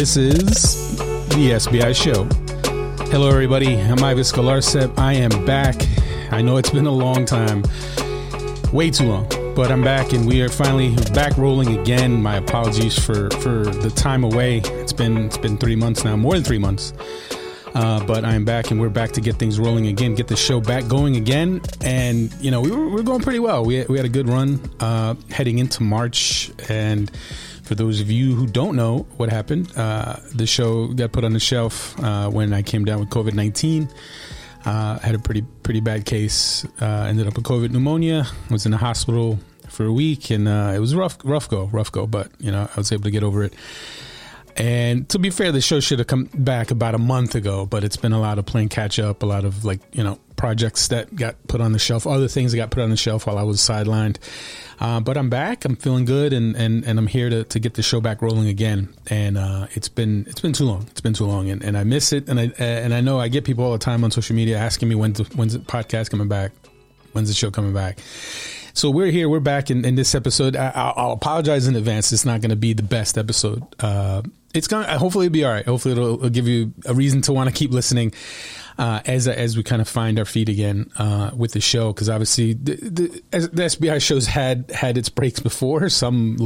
This is the SBI Show. Hello, everybody. I'm Ives Galarcep. I am back. I know it's been a long time. Way too long. But I'm back, and we are finally back rolling again. My apologies for the time away. It's been 3 months now, more than 3 months. But I am back, and we're back to get things rolling again, get the show back going again. And, you know, we're going pretty well. We had a good run heading into March. And for those of you who don't know what happened, the show got put on the shelf when I came down with COVID-19. Had a pretty bad case. Ended up with COVID pneumonia. Was in the hospital for a week, and it was rough go. But you know, I was able to get over it. And to be fair, the show should have come back about a month ago, but it's been a lot of playing catch up, a lot of projects that got put on the shelf, other things that got put on the shelf while I was sidelined. But I'm back. I'm feeling good, and I'm here to get the show back rolling again. And it's been too long. It's been too long, and I miss it. And I know I get people all the time on social media asking me when's the podcast coming back, when's the show coming back. So we're here. We're back in this episode. I'll apologize in advance. It's not going to be the best episode. It's going to hopefully it'll be all right. Hopefully it'll give you a reason to want to keep listening as we kind of find our feet again with the show. Because obviously the SBI shows had its breaks before, some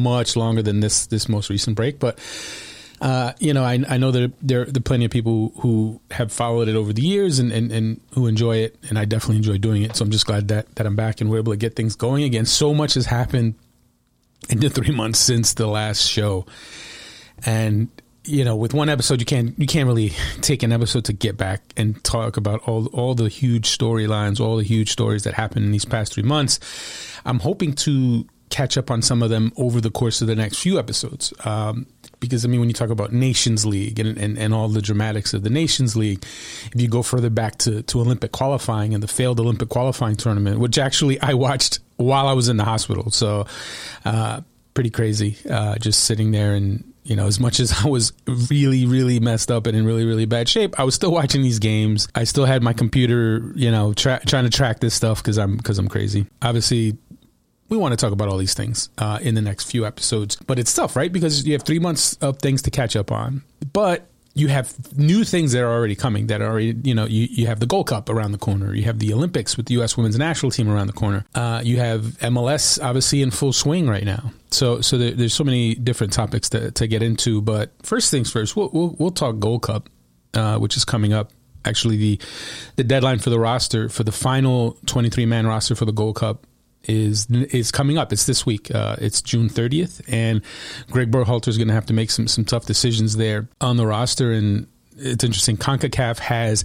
much longer than this most recent break. But, I know that there are plenty of people who have followed it over the years and who enjoy it. And I definitely enjoy doing it. So I'm just glad that I'm back and we're able to get things going again. So much has happened in the 3 months since the last show. And, you know, with one episode, you can't really take an episode to get back and talk about all the huge storylines, all the huge stories that happened in these past 3 months. I'm hoping to catch up on some of them over the course of the next few episodes. Because, I mean, when you talk about Nations League and all the dramatics of the Nations League, if you go further back to Olympic qualifying and the failed Olympic qualifying tournament, which actually I watched while I was in the hospital. So pretty crazy just sitting there and, you know, as much as I was really, really messed up and in really, really bad shape, I was still watching these games. I still had my computer, trying to track this stuff because I'm crazy. Obviously, we want to talk about all these things in the next few episodes. But it's tough, right? Because you have 3 months of things to catch up on. But you have new things that are already coming that are already, you have the Gold Cup around the corner. You have the Olympics with the U.S. women's national team around the corner. You have MLS obviously in full swing right now. So there's so many different topics to get into. But first things first, we'll talk Gold Cup, which is coming up. Actually, the deadline for the roster, for the final 23-man roster for the Gold Cup is coming up. It's this week. It's June 30th, and Greg Berhalter is going to have to make some tough decisions there on the roster. And it's interesting. CONCACAF has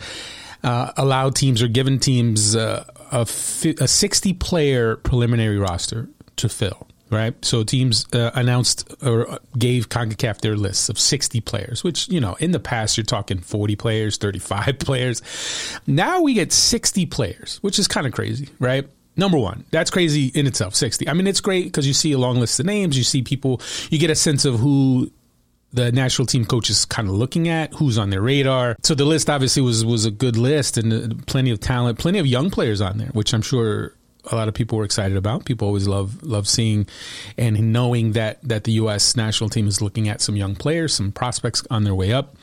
allowed teams or given teams a 60-player preliminary roster to fill, right? So teams announced or gave CONCACAF their lists of 60 players, which, in the past, you're talking 40 players, 35 players. Now we get 60 players, which is kind of crazy, right? Number one, that's crazy in itself, 60. I mean, it's great because you see a long list of names. You see people, you get a sense of who the national team coach is kind of looking at, who's on their radar. So the list obviously was a good list and plenty of talent, plenty of young players on there, which I'm sure a lot of people were excited about. People always love seeing and knowing that the U.S. national team is looking at some young players, some prospects on their way up,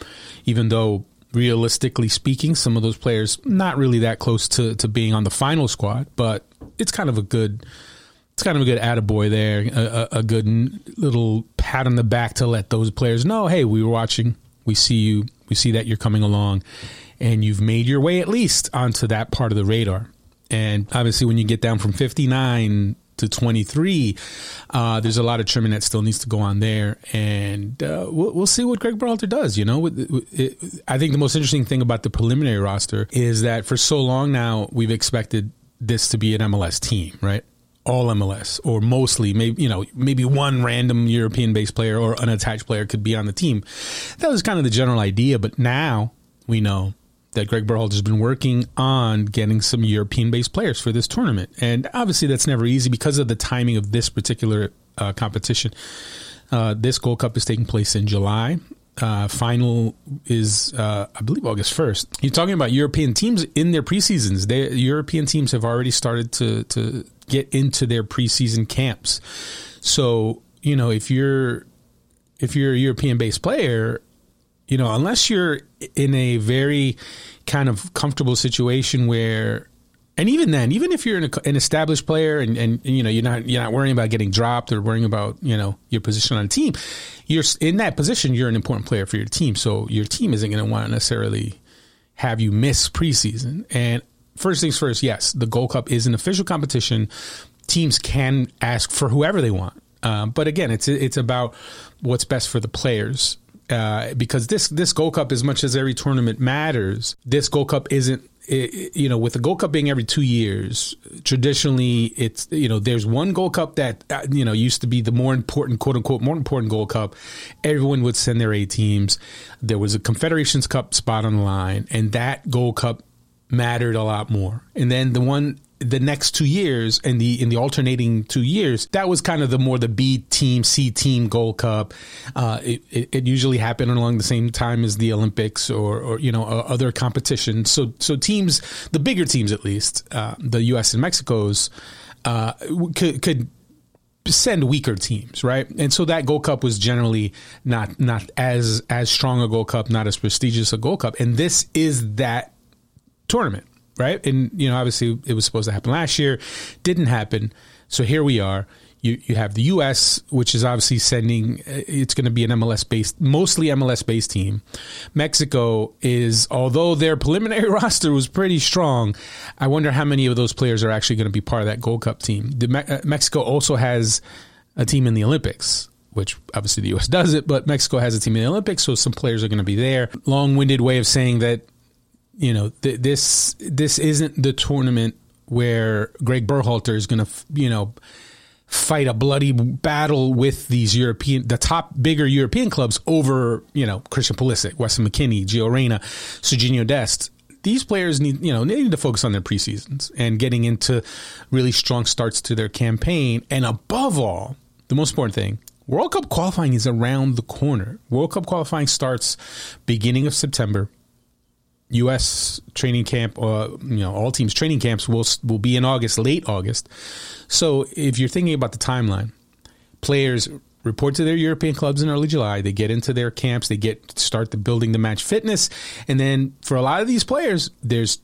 even though realistically speaking, some of those players not really that close to being on the final squad, but it's kind of a good attaboy there, a good little pat on the back to let those players know, hey, we were watching, we see you, we see that you're coming along, and you've made your way at least onto that part of the radar. And obviously, when you get down from 59 to 23, there's a lot of trimming that still needs to go on there. And we'll see what Greg Berhalter does. I think the most interesting thing about the preliminary roster is that for so long now, we've expected this to be an MLS team, right? All MLS, or mostly, maybe one random European-based player or unattached player could be on the team. That was kind of the general idea. But now we know that Greg Berhalter has been working on getting some European-based players for this tournament. And obviously that's never easy because of the timing of this particular competition. This Gold Cup is taking place in July. Final is, I believe, August 1st. You're talking about European teams in their preseasons. European teams have already started to get into their preseason camps. So, if you're if you're a European-based player, you know, unless you're in a very kind of comfortable situation where, and even then, even if you're an established player and you know, you're not worrying about getting dropped or worrying about, you know, your position on a team, you're in that position, you're an important player for your team. So your team isn't going to want to necessarily have you miss preseason. And first things first, yes, the Gold Cup is an official competition. Teams can ask for whoever they want. But again, it's about what's best for the players, because this Gold Cup, as much as every tournament matters, this Gold Cup isn't. You know, with the Gold Cup being every 2 years, traditionally, it's, you know, there's one Gold Cup that, you know, used to be the more important, quote unquote, more important Gold Cup. Everyone would send their A teams. There was a Confederations Cup spot on the line, and that Gold Cup mattered a lot more. And then the next 2 years and in the alternating 2 years, that was kind of the B team, C team Gold Cup. It usually happened along the same time as the Olympics or you know, other competitions. So teams, the bigger teams, at least, the U.S. and Mexico's, could send weaker teams, right? And so that Gold Cup was generally not as strong a Gold Cup, not as prestigious a Gold Cup. And this is that tournament. Right. And, you know, obviously it was supposed to happen last year. Didn't happen. So here we are. You have the U.S., which is obviously sending. It's going to be an mostly MLS-based team. Mexico is, although their preliminary roster was pretty strong, I wonder how many of those players are actually going to be part of that Gold Cup team. Mexico also has a team in the Olympics, which obviously the U.S. does it, but Mexico has a team in the Olympics. So some players are going to be there. Long-winded way of saying that, you know, this isn't the tournament where Greg Berhalter is going to, you know, fight a bloody battle with these the top bigger European clubs over, you know, Christian Pulisic, Weston McKennie, Gio Reyna, Serginho Dest. These players need to focus on their preseasons and getting into really strong starts to their campaign. And above all, the most important thing, World Cup qualifying is around the corner. World Cup qualifying starts beginning of September. U.S. training camp, you know, all teams' training camps will be in August, late August. So if you're thinking about the timeline, players report to their European clubs in early July. They get into their camps. They start building the match fitness. And then for a lot of these players, there's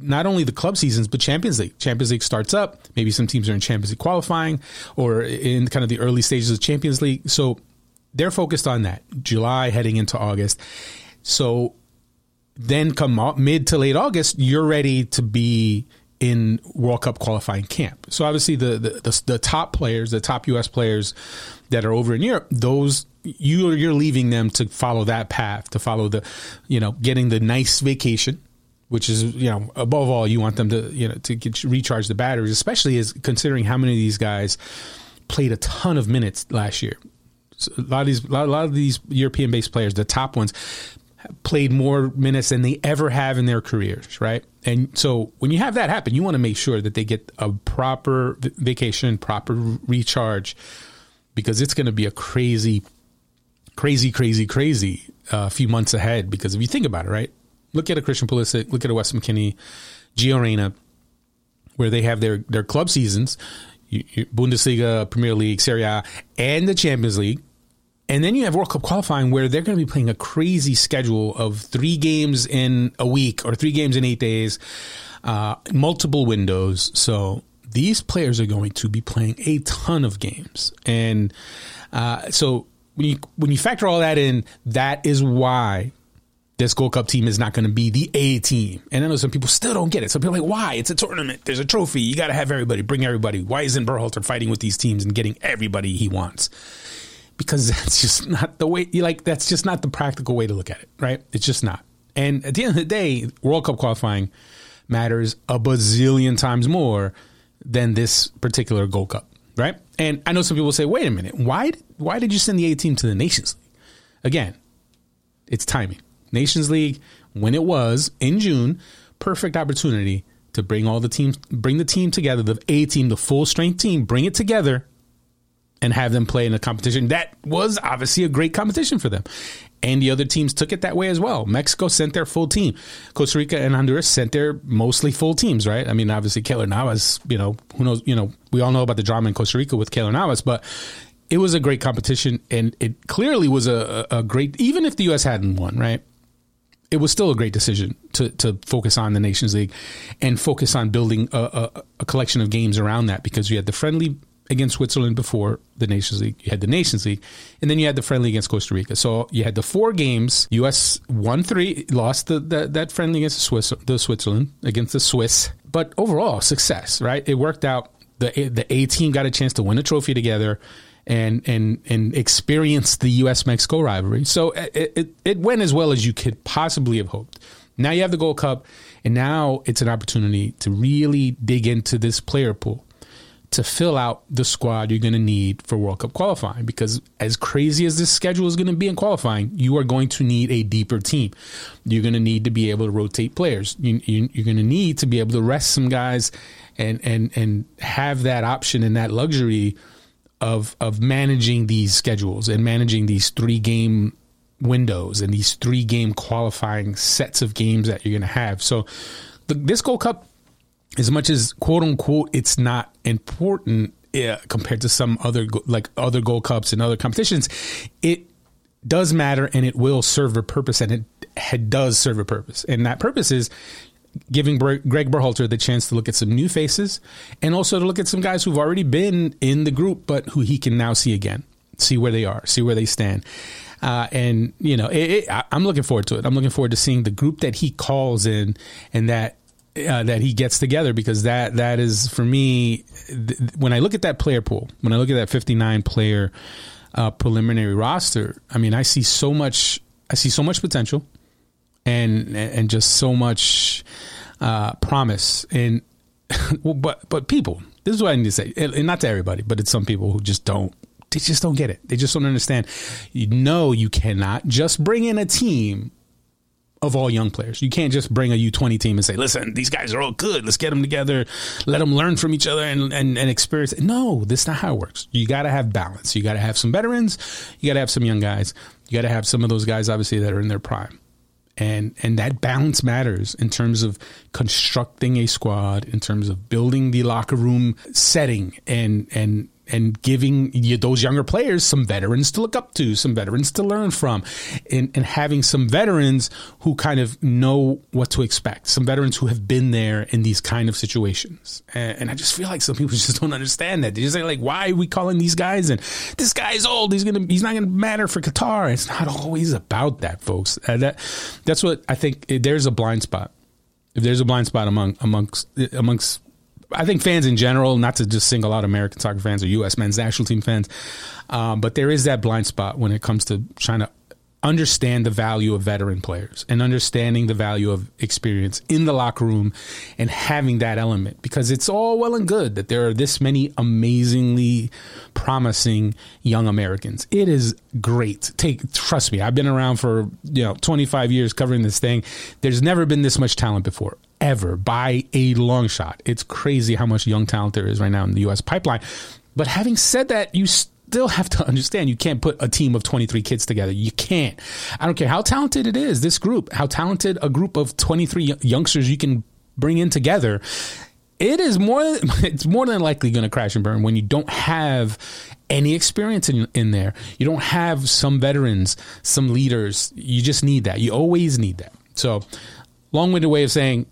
not only the club seasons, but Champions League. Champions League starts up. Maybe some teams are in Champions League qualifying or in kind of the early stages of Champions League. So they're focused on that. July heading into August. So then come mid to late August, you're ready to be in World Cup qualifying camp. So obviously the top players, the top U.S. players that are over in Europe, those you're leaving them to follow that path, to follow the, you know, getting the nice vacation, which is, you know, above all, you want them to, you know, to recharge the batteries, especially as considering how many of these guys played a ton of minutes last year. So a lot of these European-based players, the top ones, played more minutes than they ever have in their careers, right? And so when you have that happen, you want to make sure that they get a proper vacation, proper recharge, because it's going to be a crazy few months ahead. Because if you think about it, right, look at a Christian Pulisic, look at a Weston McKennie, Gio Reyna, where they have their club seasons, Bundesliga, Premier League, Serie A, and the Champions League. And then you have World Cup qualifying where they're going to be playing a crazy schedule of 3 games in a week or 3 games in 8 days, multiple windows. So these players are going to be playing a ton of games. And so when you factor all that in, that is why this Gold Cup team is not going to be the A team. And I know some people still don't get it. Some people are like, why? It's a tournament. There's a trophy. You got to have everybody. Bring everybody. Why isn't Berhalter fighting with these teams and getting everybody he wants? Because that's just not the way, that's just not the practical way to look at it, right? It's just not. And at the end of the day, World Cup qualifying matters a bazillion times more than this particular Gold Cup, right? And I know some people say, wait a minute, why did you send the A team to the Nations League? Again, it's timing. Nations League, when it was in June, perfect opportunity to bring all the teams, bring the team together, the A team, the full strength team, bring it together and have them play in a competition that was obviously a great competition for them. And the other teams took it that way as well. Mexico sent their full team. Costa Rica and Honduras sent their mostly full teams, right? I mean, obviously Keylor Navas, you know, who knows, you know, we all know about the drama in Costa Rica with Keylor Navas, but it was a great competition, and it clearly was a great, even if the U.S. hadn't won, right? It was still a great decision to focus on the Nations League and focus on building a collection of games around that, because you had the friendly against Switzerland before the Nations League, you had the Nations League, and then you had the friendly against Costa Rica. So you had the four games. U.S. won three, lost that friendly against Switzerland, but overall success, right? It worked out. The A team got a chance to win a trophy together and experience the U.S.-Mexico rivalry. So it went as well as you could possibly have hoped. Now you have the Gold Cup, and now it's an opportunity to really dig into this player pool to fill out the squad you're going to need for World Cup qualifying, because as crazy as this schedule is going to be in qualifying, you are going to need a deeper team. You're going to need to be able to rotate players. You're going to need to be able to rest some guys and have that option and that luxury of managing these schedules and managing these three-game windows and these three-game qualifying sets of games that you're going to have. So this Gold Cup, as much as quote-unquote it's not important compared to some other Gold Cups and other competitions, it does matter and it will serve a purpose, and it does serve a purpose. And that purpose is giving Greg Berhalter the chance to look at some new faces and also to look at some guys who've already been in the group but who he can now see again, see where they are, see where they stand. And, you know, I'm looking forward to it. I'm looking forward to seeing the group that he calls in and that he gets together, because that is, for me, when I look at that player pool, when I look at that 59 player preliminary roster, I mean, I see so much potential and just so much promise. And well, but people, this is what I need to say, and not to everybody, but it's some people who just don't. They just don't get it. They just don't understand. You know, you cannot just bring in a team of all young players. You can't just bring a U20 team and say, listen, these guys are all good. Let's get them together. Let them learn from each other and experience. No, that's not how it works. You got to have balance. You got to have some veterans. You got to have some young guys. You got to have some of those guys, obviously, that are in their prime. And that balance matters in terms of constructing a squad, in terms of building the locker room setting and giving those younger players some veterans to look up to, some veterans to learn from, and having some veterans who kind of know what to expect, some veterans who have been there in these kind of situations. And I just feel like some people just don't understand that. They just say, like, why are we calling these guys? And this guy's old. He's not going to matter for Qatar. It's not always about that, folks. That's what I think. There's a blind spot. If there's a blind spot amongst I think fans in general, not to just single out American soccer fans or U.S. men's national team fans, but there is that blind spot when it comes to trying to understand the value of veteran players and understanding the value of experience in the locker room and having that element, because it's all well and good that there are this many amazingly promising young Americans. It is great. Trust me, I've been around for 25 years covering this thing. There's never been this much talent before. Ever, by a long shot. It's crazy how much young talent there is right now in the U.S. pipeline. But having said that, you still have to understand you can't put a team of 23 kids together. You can't. I don't care how talented it is, this group, how talented a group of 23 youngsters you can bring in together. It's more than likely going to crash and burn when you don't have any experience in there. You don't have some veterans, some leaders. You just need that. You always need that. So, long-winded way of saying,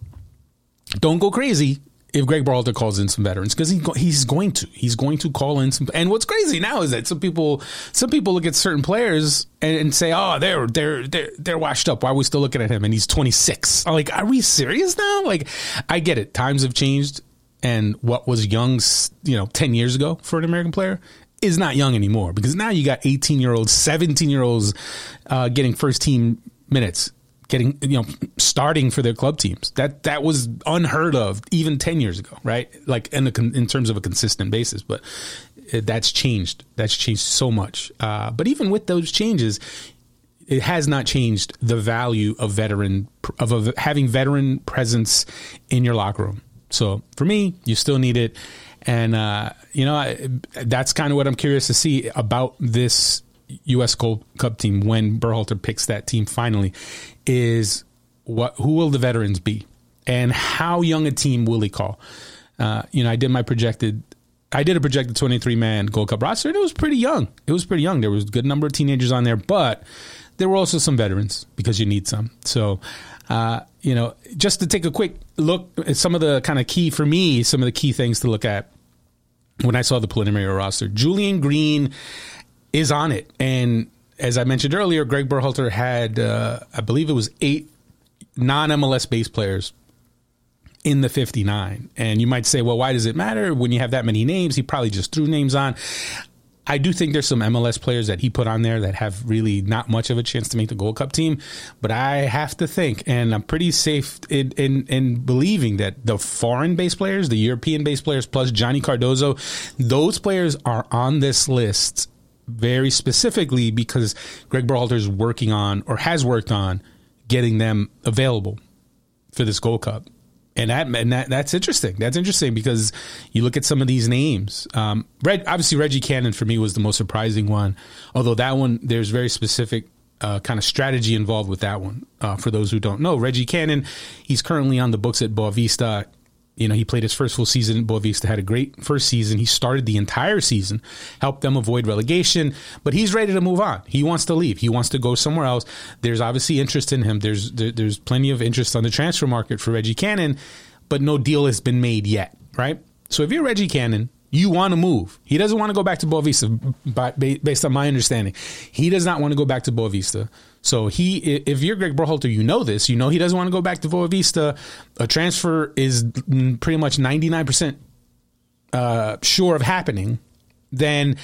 don't go crazy if Greg Berhalter calls in some veterans, because he's going to call in some. And what's crazy now is that some people look at certain players and say, oh, they're washed up. Why are we still looking at him? And he's 26. I'm like, are we serious now? Like, I get it. Times have changed, and what was young, 10 years ago for an American player is not young anymore, because now you got 18-year-olds, 17-year-olds getting first team minutes. Getting, starting for their club teams. That was unheard of even 10 years ago, right? Like in terms of a consistent basis, but that's changed. That's changed so much. But even with those changes, it has not changed the value of having veteran presence in your locker room. So for me, you still need it. And, that's kind of what I'm curious to see about this U.S. Gold Cup team when Berhalter picks that team finally, is who will the veterans be and how young a team will he call? I did my projected I did a projected 23-man Gold Cup roster, and it was pretty young. It was pretty young. There was a good number of teenagers on there, but there were also some veterans because you need some. So, you know, just to take a quick look at some of the kind of key, for me, some of the key things to look at when I saw the preliminary roster. Julian Green is on it. And as I mentioned earlier, Greg Berhalter had, I believe it was 8 non-MLS base players in the 59. And you might say, well, why does it matter when you have that many names? He probably just threw names on. I do think there's some MLS players that he put on there that have really not much of a chance to make the Gold Cup team. But I have to think, and I'm pretty safe in believing that the foreign-based players, the European-based players, plus Johnny Cardozo, those players are on this list very specifically because Greg Berhalter is working on, or has worked on, getting them available for this Gold Cup. And that's interesting. That's interesting because you look at some of these names. Obviously, Reggie Cannon for me was the most surprising one. Although that one, there's very specific kind of strategy involved with that one. For those who don't know, Reggie Cannon, he's currently on the books at Boavista. You know, he played his first full season at Boavista, had a great first season. He started the entire season, helped them avoid relegation, but he's ready to move on. He wants to leave. He wants to go somewhere else. There's obviously interest in him. There's plenty of interest on the transfer market for Reggie Cannon, but no deal has been made yet, right? So if you're Reggie Cannon, you want to move. He doesn't want to go back to Boavista, based on my understanding. He does not want to go back to Boavista. So if you're Greg Berhalter, you know this. You know he doesn't want to go back to Boavista. A transfer is pretty much 99% sure of happening. Then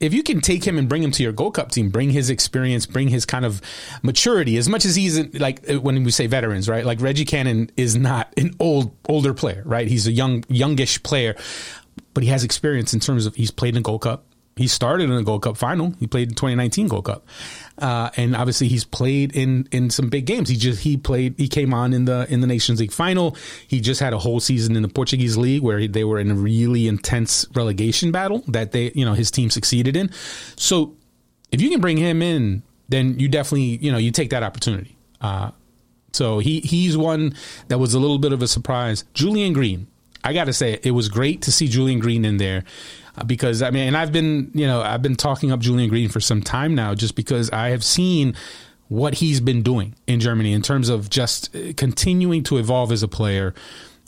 if you can take him and bring him to your Gold Cup team, bring his experience, bring his kind of maturity, as much as he's like when we say veterans, right? Like Reggie Cannon is not an older player, right? He's a youngish player, but he has experience in terms of he's played in Gold Cup. He started in the Gold Cup final. He played in 2019 Gold Cup. And obviously he's played in some big games. He came on in the Nations League final. He just had a whole season in the Portuguese league where they were in a really intense relegation battle that his team succeeded in. So if you can bring him in, then you definitely, you take that opportunity. So he's one that was a little bit of a surprise. Julian Green. I got to say, it was great to see Julian Green in there. Because I've been talking up Julian Green for some time now, just because I have seen what he's been doing in Germany in terms of just continuing to evolve as a player,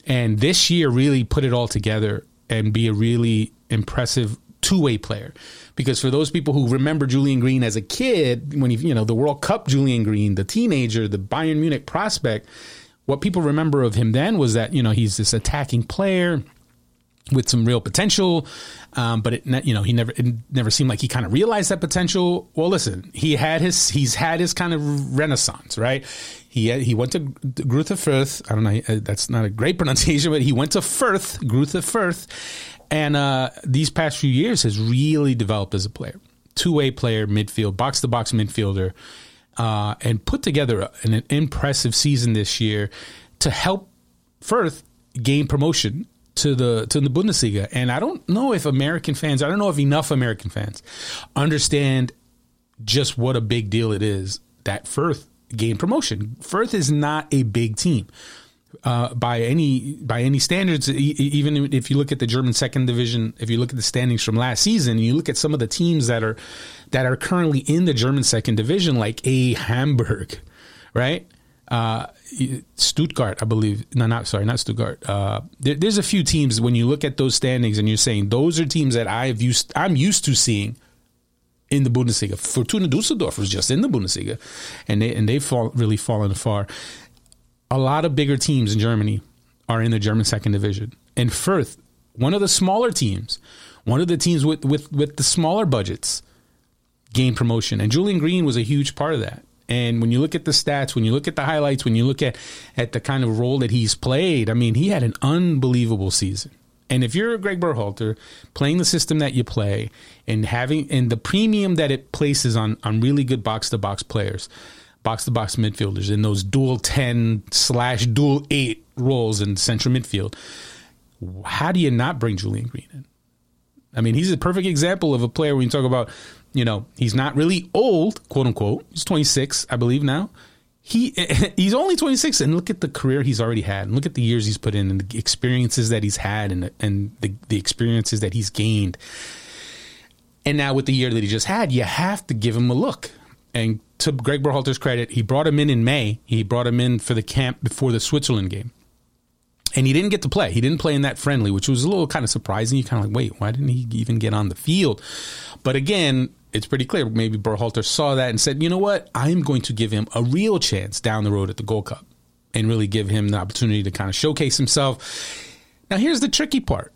and this year really put it all together and be a really impressive two-way player. Because for those people who remember Julian Green as a kid, when the World Cup Julian Green, the teenager, the Bayern Munich prospect, what people remember of him then was that he's this attacking player with some real potential, but it never seemed like he kind of realized that potential. Well, listen, he's had his kind of renaissance, right? He went to Greuther Fürth. I don't know, that's not a great pronunciation, but he went to Fürth, Greuther Fürth, and these past few years has really developed as a player, two-way player, midfield, box-to-box midfielder, and put together an impressive season this year to help Fürth gain promotion to the Bundesliga. And I don't know if enough American fans understand just what a big deal it is that Fürth gained promotion. Fürth is not a big team by any standards. Even if you look at the German second division, if you look at the standings from last season, and you look at some of the teams that are currently in the German second division, like a Hamburg, right? Stuttgart, I believe. Not Stuttgart. There's a few teams when you look at those standings and you're saying those are teams that I'm used to seeing in the Bundesliga. Fortuna Düsseldorf was just in the Bundesliga, and they've really fallen far. A lot of bigger teams in Germany are in the German second division, and Fürth, one of the smaller teams, one of the teams with the smaller budgets, gained promotion, and Julian Green was a huge part of that. And when you look at the stats, when you look at the highlights, when you look at the kind of role that he's played, I mean, he had an unbelievable season. And if you're Greg Berhalter, playing the system that you play and having the premium that it places on really good box-to-box players, box-to-box midfielders in those dual 10/dual 8 roles in central midfield, how do you not bring Julian Green in? I mean, he's a perfect example of a player when you talk about, he's not really old, quote unquote. He's 26, I believe now. He's only 26, and look at the career he's already had, and look at the years he's put in, and the experiences that he's had, and the experiences that he's gained. And now with the year that he just had, you have to give him a look. And to Greg Berhalter's credit, he brought him in May. He brought him in for the camp before the Switzerland game. And he didn't get to play. He didn't play in that friendly, which was a little kind of surprising. You're kind of like, wait, why didn't he even get on the field? But again, it's pretty clear. Maybe Berhalter saw that and said, you know what? I'm going to give him a real chance down the road at the Gold Cup and really give him the opportunity to kind of showcase himself. Now, here's the tricky part.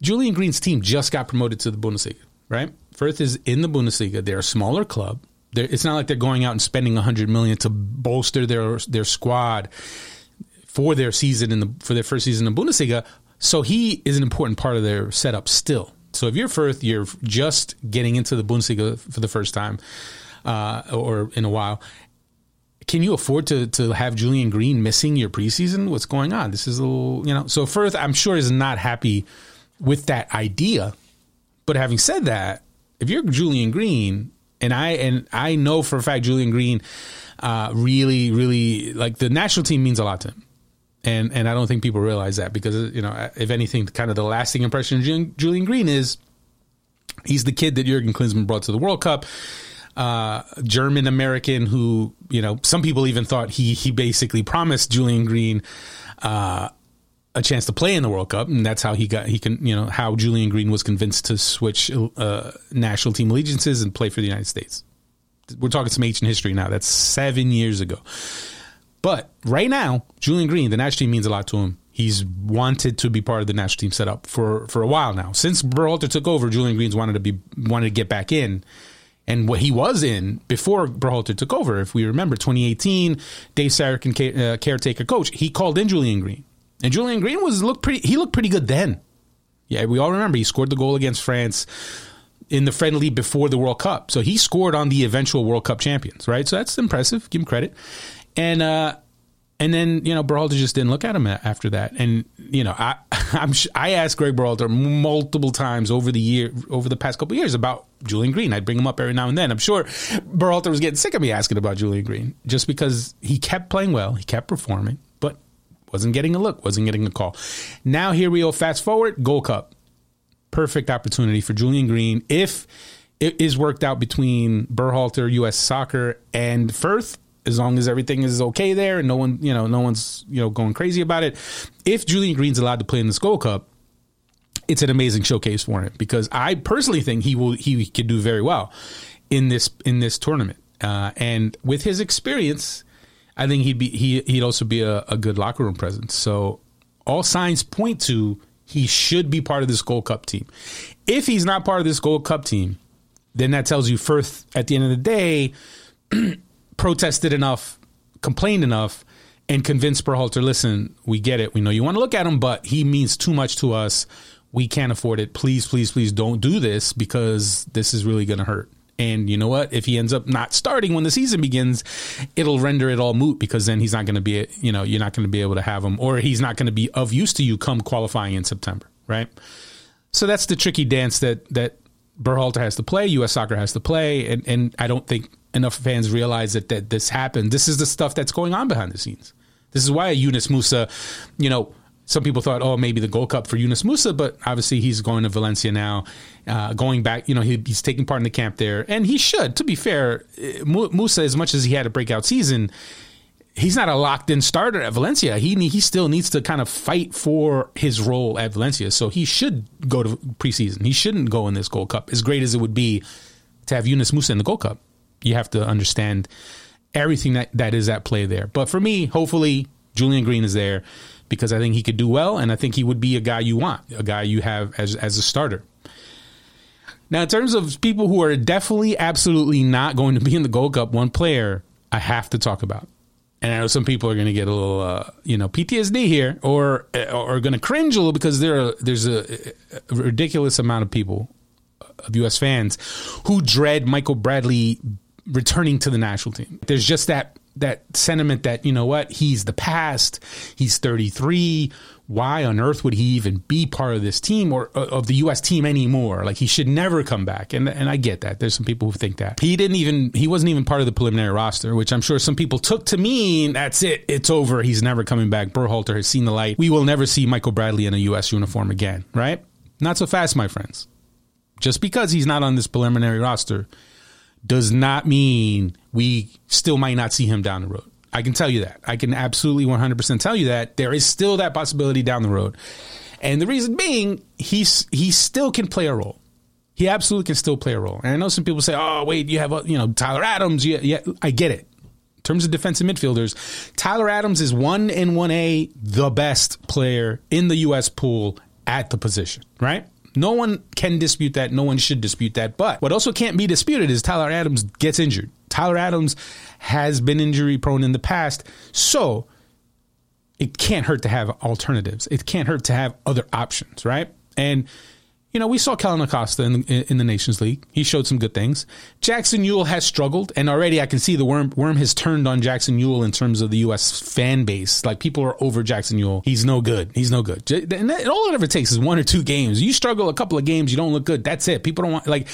Julian Green's team just got promoted to the Bundesliga, right? Fürth is in the Bundesliga. They're a smaller club. It's not like they're going out and spending $100 million to bolster their squad for their season for their first season in the Bundesliga. So he is an important part of their setup still. So if you're Fürth, you're just getting into the Bundesliga for the first time or in a while. Can you afford to have Julian Green missing your preseason? What's going on? This is a little, So Fürth, I'm sure, is not happy with that idea. But having said that, if you're Julian Green, and I know for a fact Julian Green really, really, like, the national team means a lot to him. And I don't think people realize that because, if anything, kind of the lasting impression of Julian Green is he's the kid that Jurgen Klinsmann brought to the World Cup, German-American who, some people even thought he basically promised Julian Green a chance to play in the World Cup, and that's how how Julian Green was convinced to switch national team allegiances and play for the United States. We're talking some ancient history now. That's 7 years ago. But right now, Julian Green, the national team means a lot to him. He's wanted to be part of the national team setup for a while now. Since Berhalter took over, Julian Green's wanted to get back in. And what he was in before Berhalter took over, if we remember, 2018, Dave Sarikin, caretaker coach, he called in Julian Green. And Julian Green looked pretty good then. Yeah, we all remember he scored the goal against France in the friendly before the World Cup. So he scored on the eventual World Cup champions, right? So that's impressive. Give him credit. And then, Berhalter just didn't look at him after that. And, I asked Greg Berhalter multiple times over the past couple of years about Julian Green. I'd bring him up every now and then. I'm sure Berhalter was getting sick of me asking about Julian Green just because he kept playing well. He kept performing, but wasn't getting a look, wasn't getting a call. Now here we go. Fast forward, Gold Cup. Perfect opportunity for Julian Green. If it is worked out between Berhalter, U.S. Soccer, and Fürth, as long as everything is okay there and no one's going crazy about it. If Julian Green's allowed to play in this Gold Cup, it's an amazing showcase for him because I personally think he could do very well in this tournament. And with his experience, I think he'd also be a good locker room presence. So all signs point to he should be part of this Gold Cup team. If he's not part of this Gold Cup team, then that tells you Fürth at the end of the day protested enough, complained enough, and convinced Berhalter, listen, we get it. We know you want to look at him, but he means too much to us. We can't afford it. Please, please, please don't do this because this is really going to hurt. And you know what? If he ends up not starting when the season begins, it'll render it all moot because then he's not going to be, you're not going to be able to have him or he's not going to be of use to you come qualifying in September, right? So that's the tricky dance that Berhalter has to play, U.S. Soccer has to play, and I don't think enough fans realize that this happened. This is the stuff that's going on behind the scenes. This is why Yunus Musah, some people thought, oh, maybe the Gold Cup for Yunus Musah, but obviously he's going to Valencia now, going back. He's taking part in the camp there, and he should. To be fair, Musah, as much as he had a breakout season, he's not a locked-in starter at Valencia. He still needs to kind of fight for his role at Valencia, so he should go to preseason. He shouldn't go in this Gold Cup. As great as it would be to have Yunus Musah in the Gold Cup, you have to understand everything that is at play there. But for me, hopefully, Julian Green is there because I think he could do well, and I think he would be a guy you want, a guy you have as a starter. Now, in terms of people who are definitely, absolutely not going to be in the Gold Cup, one player I have to talk about. And I know some people are going to get a little, PTSD here or going to cringe a little because there's a ridiculous amount of people, of U.S. fans, who dread Michael Bradley returning to the national team. There's just that that sentiment that, you know what, he's the past, he's 33. Why on earth would he even be part of this team or of the U.S. team anymore? Like, he should never come back. And I get that. There's some people who think that. He wasn't even part of the preliminary roster, which I'm sure some people took to mean that's it. It's over. He's never coming back. Berhalter has seen the light. We will never see Michael Bradley in a U.S. uniform again, right? Not so fast, my friends. Just because he's not on this preliminary roster does not mean we still might not see him down the road. I can tell you that. I can absolutely 100% tell you that there is still that possibility down the road. And the reason being, he still can play a role. He absolutely can still play a role. And I know some people say, oh, wait, you have, Tyler Adams. Yeah, I get it. In terms of defensive midfielders, Tyler Adams is 1 and 1A, the best player in the U.S. pool at the position, right? No one can dispute that. No one should dispute that. But what also can't be disputed is Tyler Adams gets injured. Tyler Adams has been injury prone in the past, so it can't hurt to have alternatives. It can't hurt to have other options, right? And, we saw Kellyn Acosta in the Nations League. He showed some good things. Jackson Yueill has struggled, and already I can see the worm has turned on Jackson Yueill in terms of the U.S. fan base. Like, people are over Jackson Yueill. He's no good. And all it ever takes is one or two games. You struggle a couple of games, you don't look good. That's it. People don't want,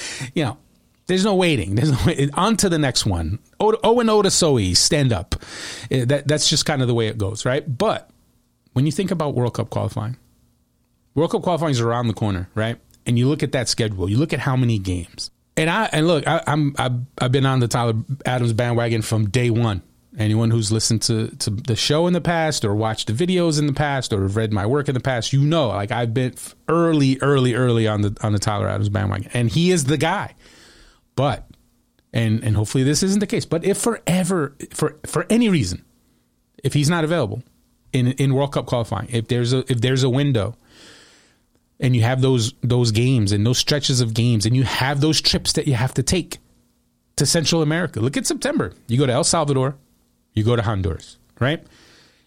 there's no waiting. There's no waiting. On to the next one. Owen Odusoyi, stand up. That's just kind of the way it goes, right? But when you think about World Cup qualifying is around the corner, right? And you look at that schedule. You look at how many games. I've been on the Tyler Adams bandwagon from day one. Anyone who's listened to the show in the past or watched the videos in the past or read my work in the past, I've been early on the Tyler Adams bandwagon. And he is the guy. But, and hopefully this isn't the case, but if for any reason, if he's not available in World Cup qualifying, if there's a window and you have those games and those stretches of games and you have those trips that you have to take to Central America, look at September. You go to El Salvador, you go to Honduras, right?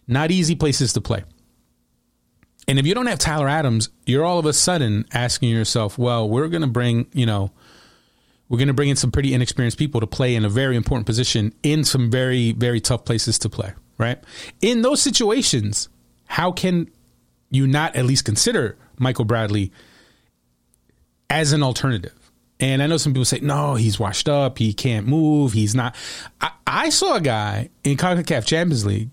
Not easy places to play. And if you don't have Tyler Adams, you're all of a sudden asking yourself, well, we're going to bring in some pretty inexperienced people to play in a very important position in some very, very tough places to play, right? In those situations, how can you not at least consider Michael Bradley as an alternative? And I know some people say, no, he's washed up. He can't move. He's not. I saw a guy in CONCACAF Champions League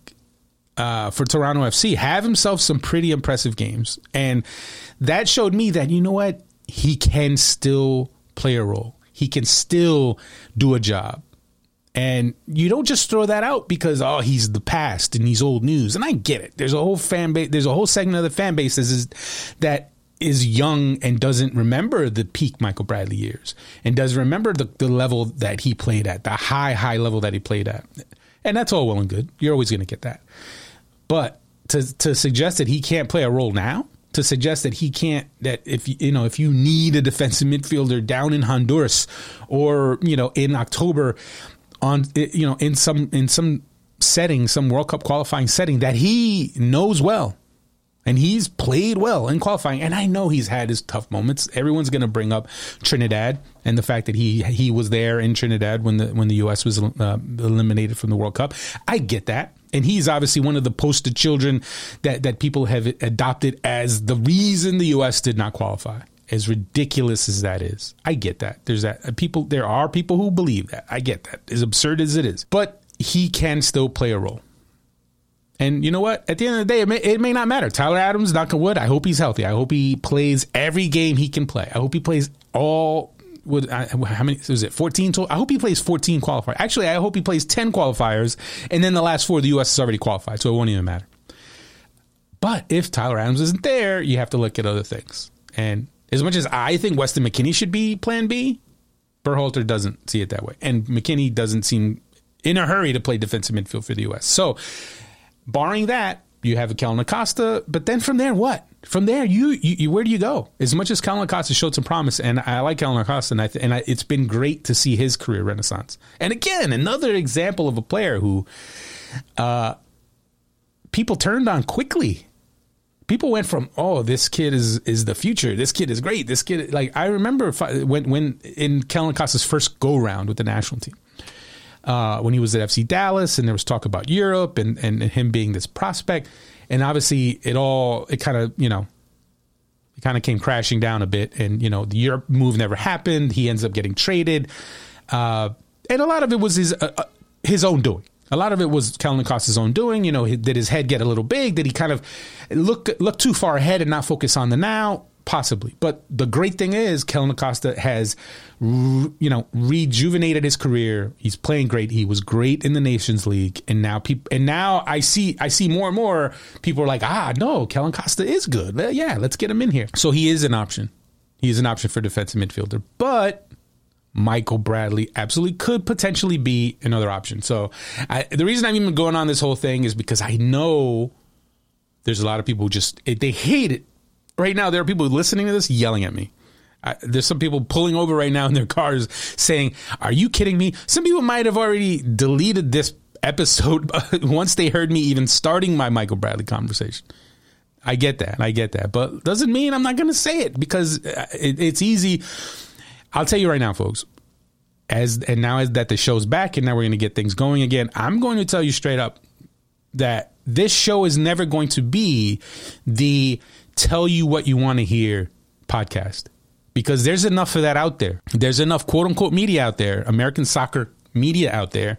for Toronto FC have himself some pretty impressive games. And that showed me that, he can still play a role. He can still do a job. And you don't just throw that out because, he's the past and he's old news. And I get it. There's a whole fan base. There's a whole segment of the fan base that is young and doesn't remember the peak Michael Bradley years and doesn't remember the level that he played at, the high level that he played at. And that's all well and good. You're always going to get that. But to suggest that he can't play a role now, to suggest that he can't, that if you need a defensive midfielder down in Honduras or, in October in some setting, some World Cup qualifying setting that he knows well and he's played well in qualifying. And I know he's had his tough moments. Everyone's going to bring up Trinidad and the fact that he was there in Trinidad when the U.S. was eliminated from the World Cup. I get that. And he's obviously one of the poster children that people have adopted as the reason the U.S. did not qualify. As ridiculous as that is, I get that. There are people who believe that. I get that. As absurd as it is, but he can still play a role. And you know what? At the end of the day, it may not matter. Tyler Adams, knock on wood. I hope he's healthy. I hope he plays every game he can play. I hope he plays all. How many was it? 14 total. I hope he plays 14 qualifiers. Actually, I hope he plays 10 qualifiers, and then the last 4 the U.S. is already qualified, so it won't even matter. But if Tyler Adams isn't there, you have to look at other things. And as much as I think Weston McKennie should be Plan B, Berhalter doesn't see it that way, and McKennie doesn't seem in a hurry to play defensive midfield for the U.S. So, barring that, you have a Kellyn Acosta, but then from there, what? From there, you where do you go? As much as Kellyn Acosta showed some promise, and I like Kellyn Acosta, and it's been great to see his career renaissance. And again, another example of a player who people turned on quickly. People went from, this kid is the future. This kid is great. This kid, I remember when in Kellyn Acosta's first go round with the national team, when he was at FC Dallas, and there was talk about Europe and him being this prospect. And obviously it kind of came crashing down a bit, and, you know, the Europe move never happened. He ends up getting traded. And a lot of it was his own doing. A lot of it was Kellyn Acosta's own doing. You know, did his head get a little big? Did he kind of look too far ahead and not focus on the now? Possibly. But the great thing is Kellyn Acosta has, rejuvenated his career. He's playing great. He was great in the Nations League. And now I see more and more people are like, no, Kellyn Acosta is good. Well, yeah, let's get him in here. So he is an option. He is an option for defensive midfielder. But Michael Bradley absolutely could potentially be another option. So the reason I'm even going on this whole thing is because I know there's a lot of people who they hate it. Right now, there are people listening to this yelling at me. There's some people pulling over right now in their cars saying, are you kidding me? Some people might have already deleted this episode once they heard me even starting my Michael Bradley conversation. I get that. But doesn't mean I'm not going to say it, because it's easy. I'll tell you right now, folks, as that the show's back and now we're going to get things going again, I'm going to tell you straight up that this show is never going to be the tell you what you want to hear podcast, because there's enough of that out there. There's enough quote unquote media out there, American soccer media out there,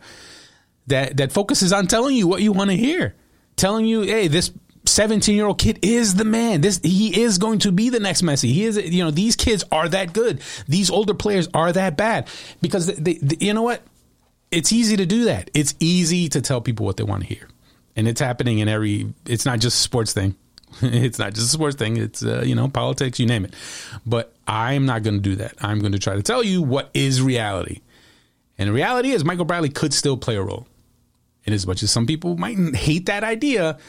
that focuses on telling you what you want to hear, telling you, hey, this 17-year-old kid is the man. He is going to be the next Messi. He is, these kids are that good. These older players are that bad, because they you know what? It's easy to do that. It's easy to tell people what they want to hear. And it's happening in it's not just a sports thing. It's not just a sports thing. It's, politics, you name it. But I'm not going to do that. I'm going to try to tell you what is reality. And the reality is Michael Bradley could still play a role. And as much as some people might hate that idea,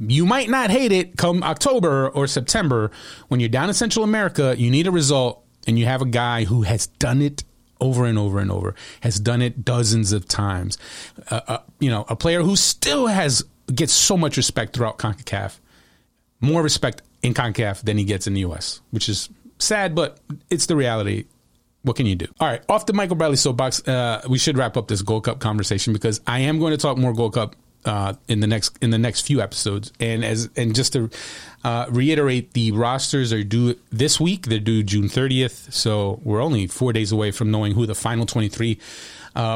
you might not hate it come October or September. When you're down in Central America, you need a result, and you have a guy who has done it over and over and over, has done it dozens of times. A player who still gets so much respect throughout CONCACAF. More respect in CONCACAF than he gets in the U.S., which is sad, but it's the reality. What can you do? All right, off the Michael Bradley soapbox, we should wrap up this Gold Cup conversation, because I am going to talk more Gold Cup in the next few episodes. And just to reiterate, the rosters are due this week. They're due June 30th, so we're only 4 days away from knowing who the final 23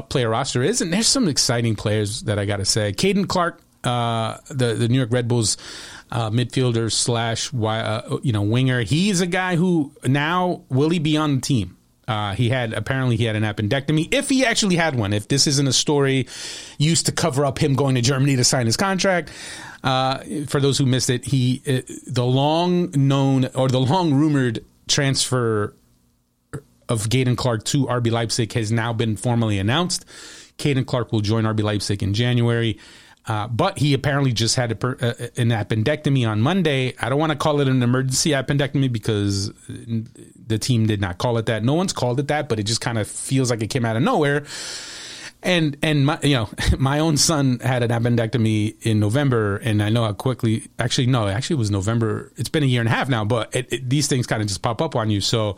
player roster is. And there's some exciting players that I got to say. Caden Clark, the New York Red Bulls midfielder / winger. He's a guy who now, will he be on the team? He had an appendectomy. If he actually had one, if this isn't a story used to cover up him going to Germany to sign his contract. For those who missed it, the long rumored transfer of Caden Clark to RB Leipzig has now been formally announced. Caden Clark will join RB Leipzig in January. But he apparently just had an appendectomy on Monday. I don't want to call it an emergency appendectomy, because the team did not call it that. No one's called it that, but it just kind of feels like it came out of nowhere. And my own son had an appendectomy in November, and I know how quickly. Actually, it was November. It's been a year and a half now, but these things kind of just pop up on you. So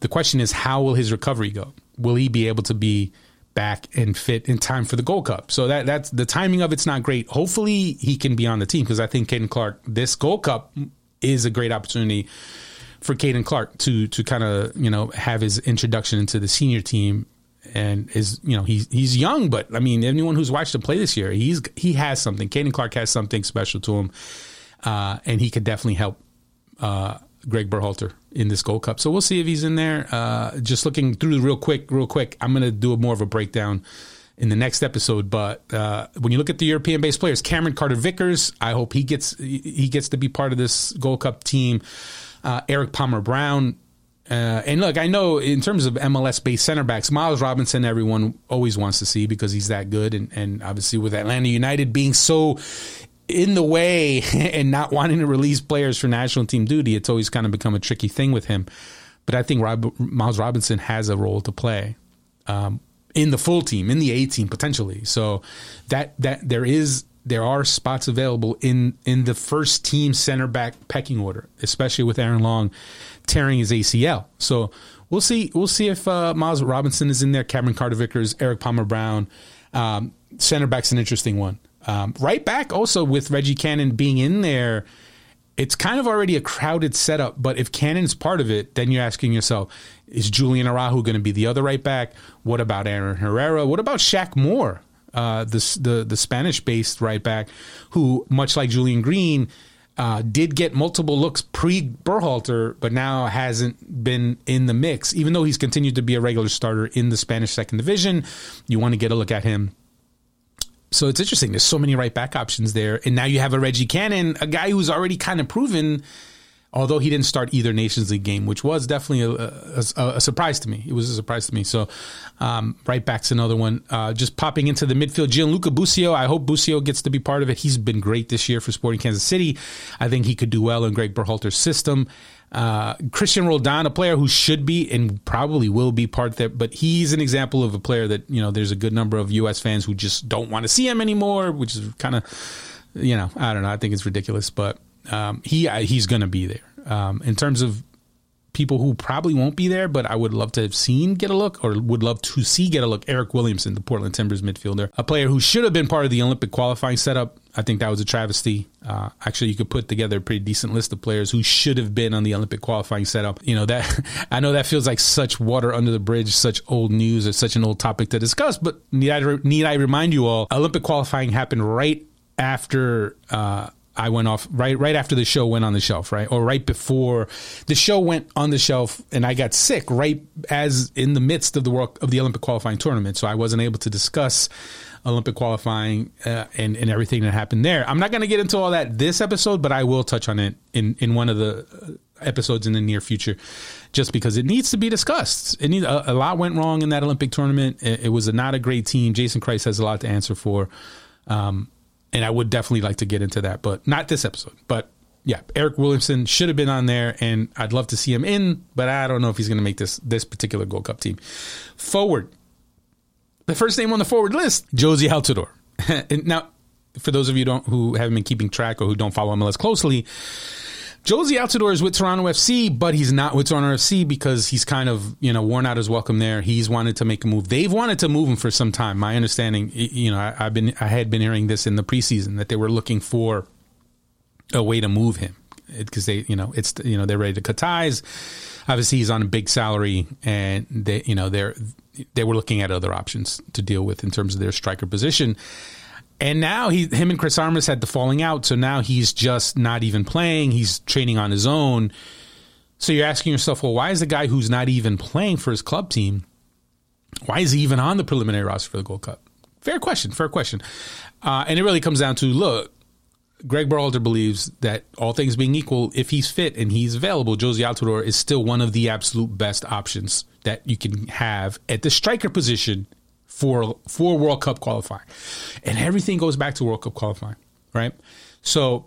the question is, how will his recovery go? Will he be able to be back and fit in time for the Gold Cup? So that's the timing of it's not great. Hopefully he can be on the team, because I think Caden Clark, this Gold Cup is a great opportunity for Caden Clark to kind of, have his introduction into the senior team. And is, he's young, but I mean, anyone who's watched him play this year, he has something. Caden Clark has something special to him. And he could definitely help, Greg Berhalter in this Gold Cup. So we'll see if he's in there. Just looking through real quick, I'm going to do more of a breakdown in the next episode. But when you look at the European-based players, Cameron Carter-Vickers, I hope he gets to be part of this Gold Cup team. Eric Palmer-Brown. And look, I know in terms of MLS-based center backs, Miles Robinson, everyone always wants to see, because he's that good. And obviously with Atlanta United being so in the way and not wanting to release players for national team duty, it's always kind of become a tricky thing with him. But I think Miles Robinson has a role to play in the full team, in the A team potentially. So that there are spots available in the first team center back pecking order, especially with Aaron Long tearing his ACL. So we'll see if Miles Robinson is in there. Cameron Carter-Vickers, Eric Palmer-Brown, Center back's an interesting one. Right back also with Reggie Cannon being in there, it's kind of already a crowded setup, but if Cannon's part of it, then you're asking yourself, is Julian Araujo going to be the other right back? What about Aaron Herrera? What about Shaq Moore, the Spanish-based right back, who, much like Julian Green, did get multiple looks pre-Berhalter, but now hasn't been in the mix, even though he's continued to be a regular starter in the Spanish second division. You want to get a look at him. So it's interesting. There's so many right back options there. And now you have a Reggie Cannon, a guy who's already kind of proven, although he didn't start either Nations League game, which was definitely a surprise to me. It was a surprise to me. So right back's another one. Just popping into the midfield, Gianluca Busio. I hope Busio gets to be part of it. He's been great this year for Sporting Kansas City. I think he could do well in Greg Berhalter's system. Christian Roldan, a player who should be and probably will be part there, but he's an example of a player that, you know, there's a good number of U.S. fans who just don't want to see him anymore, which is kind of, you know, I don't know. I think it's ridiculous, but he's going to be there. In terms of people who probably won't be there, but I would love to have seen get a look, or would love to see get a look, Eric Williamson, the Portland Timbers midfielder, a player who should have been part of the Olympic qualifying setup. I think that was a travesty. Actually, you could put together a pretty decent list of players who should have been on the Olympic qualifying setup. You know, that I know that feels like such water under the bridge, such old news, or such an old topic to discuss, but need I remind you all, Olympic qualifying happened right after I went off right after the show went on the shelf, right? Or right before the show went on the shelf, and I got sick right as in the midst of the Olympic qualifying tournament. So I wasn't able to discuss Olympic qualifying and everything that happened there. I'm not going to get into all that this episode, but I will touch on it in one of the episodes in the near future, just because it needs to be discussed. A lot went wrong in that Olympic tournament. It was not a great team. Jason Christ has a lot to answer for. And I would definitely like to get into that, but not this episode. But yeah, Eric Williamson should have been on there, and I'd love to see him in, but I don't know if he's going to make this particular Gold Cup team. Forward. The first name on the forward list, Jozy Altidore. And now, for those of you who haven't been keeping track or who don't follow MLS closely, Jozy Altidore is with Toronto FC, but he's not with Toronto FC because he's kind of, you know, worn out his welcome there. He's wanted to make a move. They've wanted to move him for some time. My understanding, you know, I had been hearing this in the preseason that they were looking for a way to move him because they, you know, it's, you know, they're ready to cut ties. Obviously, he's on a big salary, and they, you know, they were looking at other options to deal with in terms of their striker position. And now him and Chris Armas had the falling out, so now he's just not even playing. He's training on his own. So you're asking yourself, well, why is the guy who's not even playing for his club team, why is he even on the preliminary roster for the Gold Cup? Fair question. And it really comes down to, look, Greg Berhalter believes that all things being equal, if he's fit and he's available, Jozy Altidore is still one of the absolute best options that you can have at the striker position for World Cup qualifying. And everything goes back to World Cup qualifying, right? So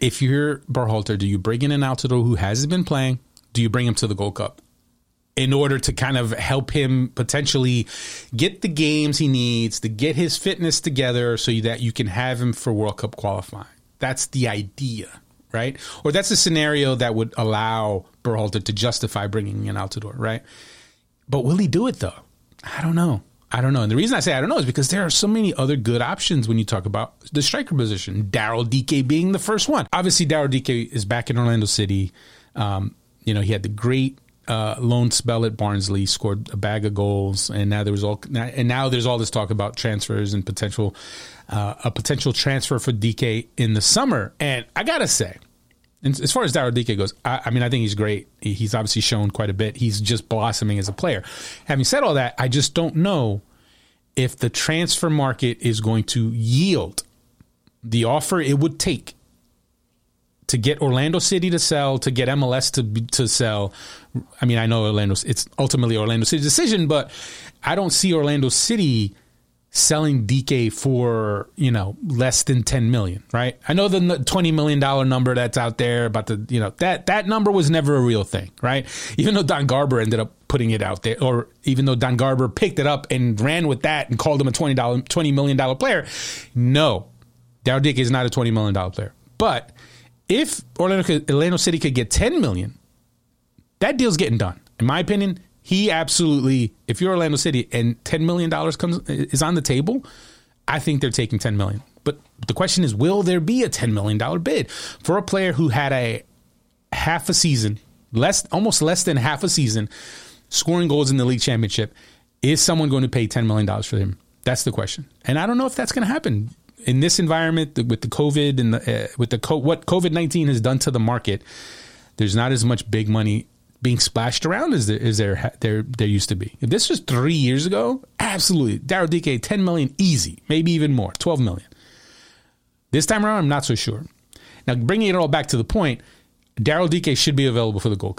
if you're Berhalter, do you bring in an Altidore who hasn't been playing? Do you bring him to the Gold Cup in order to kind of help him potentially get the games he needs, to get his fitness together so that you can have him for World Cup qualifying? That's the idea, right? Or that's a scenario that would allow Berhalter to justify bringing in Altidore, right? But will he do it, though? I don't know. And the reason I say I don't know is because there are so many other good options when you talk about the striker position, Daryl Dike being the first one. Obviously, Daryl Dike is back in Orlando City. You know, he had the great loan spell at Barnsley, scored a bag of goals, and now there's all this talk about transfers and potential transfer for Dike in the summer. And I gotta say, and as far as Daryl Dike goes, I mean, I think he's great. He's obviously shown quite a bit. He's just blossoming as a player. Having said all that, I just don't know if the transfer market is going to yield the offer it would take to get Orlando City to sell, to get MLS to sell. I mean, I know it's ultimately Orlando City's decision, but I don't see Orlando City selling DK for, you know, less than $10 million, right? I know the $20 million number that's out there, but that number was never a real thing, right? Even though Don Garber ended up putting it out there, or even though Don Garber picked it up and ran with that and called him a $20 million player. No, Daryl Dike is not a $20 million player. But if Orlando City could get $10 million, that deal's getting done. In my opinion, He absolutely, if you're Orlando City and $10 million is on the table, I think they're taking $10 million. But the question is, will there be a $10 million bid for a player who had a half a season, almost less than half a season, scoring goals in the league championship? Is someone going to pay $10 million for him? That's the question. And I don't know if that's going to happen in this environment with the COVID and what COVID-19 has done to the market. There's not as much big money being splashed around as there used to be. If this was 3 years ago, absolutely. Daryl Dike, $10 million easy, maybe even more, $12 million. This time around, I'm not so sure. Now, bringing it all back to the point, Daryl Dike should be available for the Gold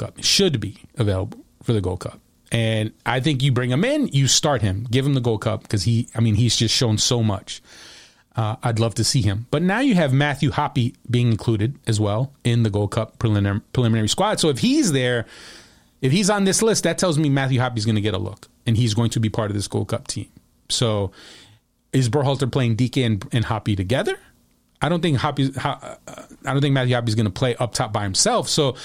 Cup. And I think you bring him in, you start him, give him the Gold Cup because he's just shown so much. I'd love to see him. But now you have Matthew Hoppe being included as well in the Gold Cup preliminary squad. So if he's there, if he's on this list, that tells me Matthew Hoppe's going to get a look and he's going to be part of this Gold Cup team. So is Berhalter playing Dike and Hoppe together? I don't think Matthew Hoppe's going to play up top by himself. So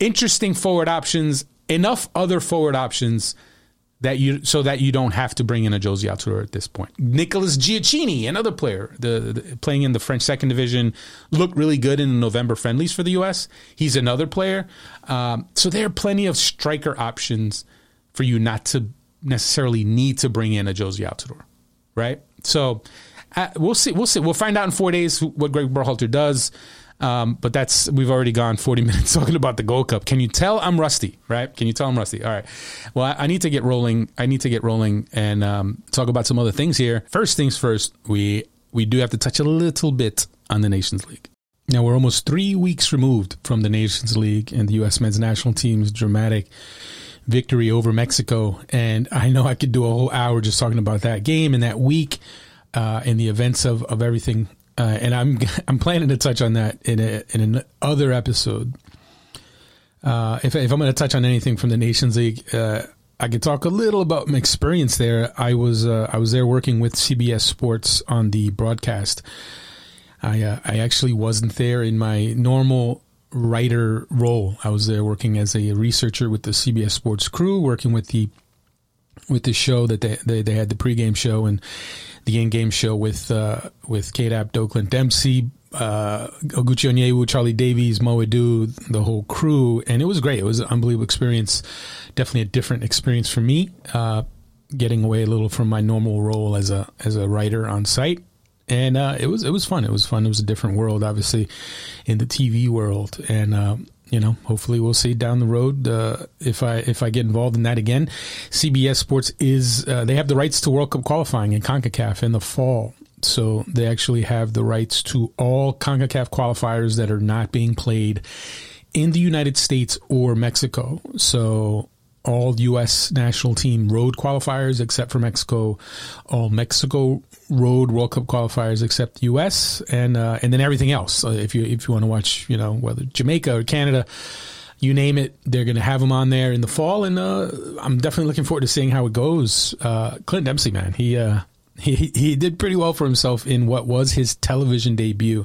interesting forward options, enough other forward options that you don't have to bring in a Jozy Altidore at this point. Nicolas Giacchini, another player playing in the French second division, looked really good in the November friendlies for the U.S. He's another player. So there are plenty of striker options for you not to necessarily need to bring in a Jozy Altidore, right? So we'll see. We'll find out in 4 days what Greg Berhalter does. But we've already gone 40 minutes talking about the Gold Cup. Can you tell I'm rusty, right? All right. Well, I need to get rolling. And talk about some other things here. First things first, we do have to touch a little bit on the Nations League. Now, we're almost 3 weeks removed from the Nations League and the U.S. men's national team's dramatic victory over Mexico. And I know I could do a whole hour just talking about that game and that week and the events of everything. And I'm planning to touch on that in another episode. If I'm going to touch on anything from the Nations League, I could talk a little about my experience there. I was there working with CBS Sports on the broadcast. I actually wasn't there in my normal writer role. I was there working as a researcher with the CBS Sports crew, working with the show that they had the pregame show and the in-game show with Kate Abdo, Clint Dempsey, Oguchi Onyewu, Charlie Davies, Mo Edu, the whole crew. And it was great. It was an unbelievable experience. Definitely a different experience for me, getting away a little from my normal role as a writer on site. And it was fun. It was fun. It was a different world, obviously, in the TV world. And hopefully we'll see down the road if I get involved in that again. CBS Sports they have the rights to World Cup qualifying in CONCACAF in the fall. So they actually have the rights to all CONCACAF qualifiers that are not being played in the United States or Mexico. So all U.S. national team road qualifiers except for Mexico, all Mexico road World Cup qualifiers except U.S. and then everything else. If you want to watch, whether Jamaica or Canada, you name it, they're going to have them on there in the fall. And I'm definitely looking forward to seeing how it goes. Clint Dempsey, man, he did pretty well for himself in what was his television debut,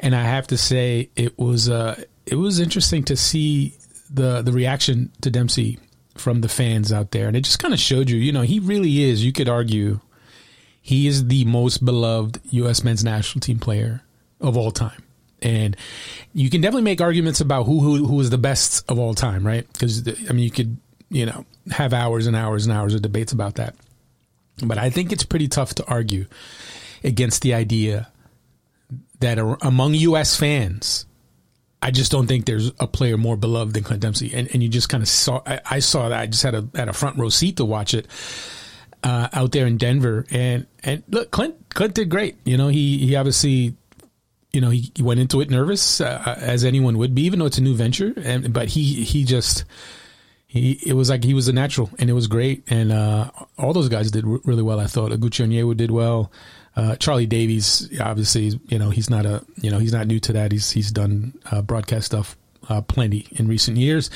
and I have to say it was interesting to see the reaction to Dempsey from the fans out there. And it just kind of showed you, he really is, you could argue, he is the most beloved U.S. men's national team player of all time. And you can definitely make arguments about who is the best of all time, right? Because, you could, have hours and hours and hours of debates about that. But I think it's pretty tough to argue against the idea that among U.S. fans, I just don't think there's a player more beloved than Clint Dempsey. And you just kind of saw, I saw that. I just had a front row seat to watch it out there in Denver. And look, Clint did great. He obviously, he went into it nervous as anyone would be, even though it's a new venture. But it was like he was a natural, and it was great. And all those guys did really well. I thought Oguchi Onyewu did well. Charlie Davies, obviously, he's not new to that. He's done broadcast stuff plenty in recent years,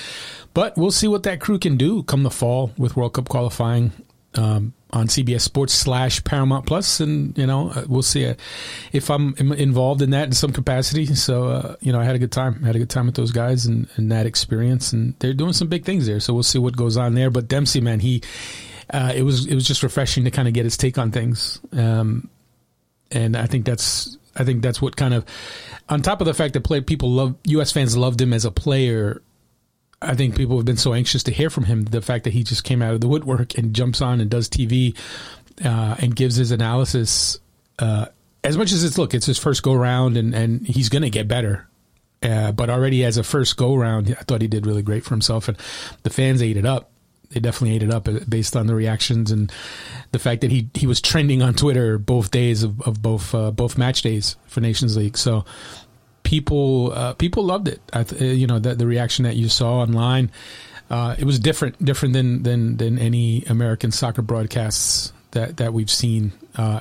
but we'll see what that crew can do come the fall with World Cup qualifying on CBS Sports /Paramount Plus, and we'll see if I'm involved in that in some capacity. So I had a good time. I had a good time with those guys and that experience, and they're doing some big things there. So we'll see what goes on there. But Dempsey, man, it was just refreshing to kind of get his take on things, and I think that's what kind of, on top of the fact that U.S. fans loved him as a player. I think people have been so anxious to hear from him. The fact that he just came out of the woodwork and jumps on and does TV and gives his analysis, as much as it's his first go-round and he's going to get better. But already as a first go-round, I thought he did really great for himself. And the fans ate it up. They definitely ate it up based on the reactions and the fact that he was trending on Twitter both days of both match days for Nations League. So people loved it. The reaction that you saw online, it was different than any American soccer broadcasts that we've seen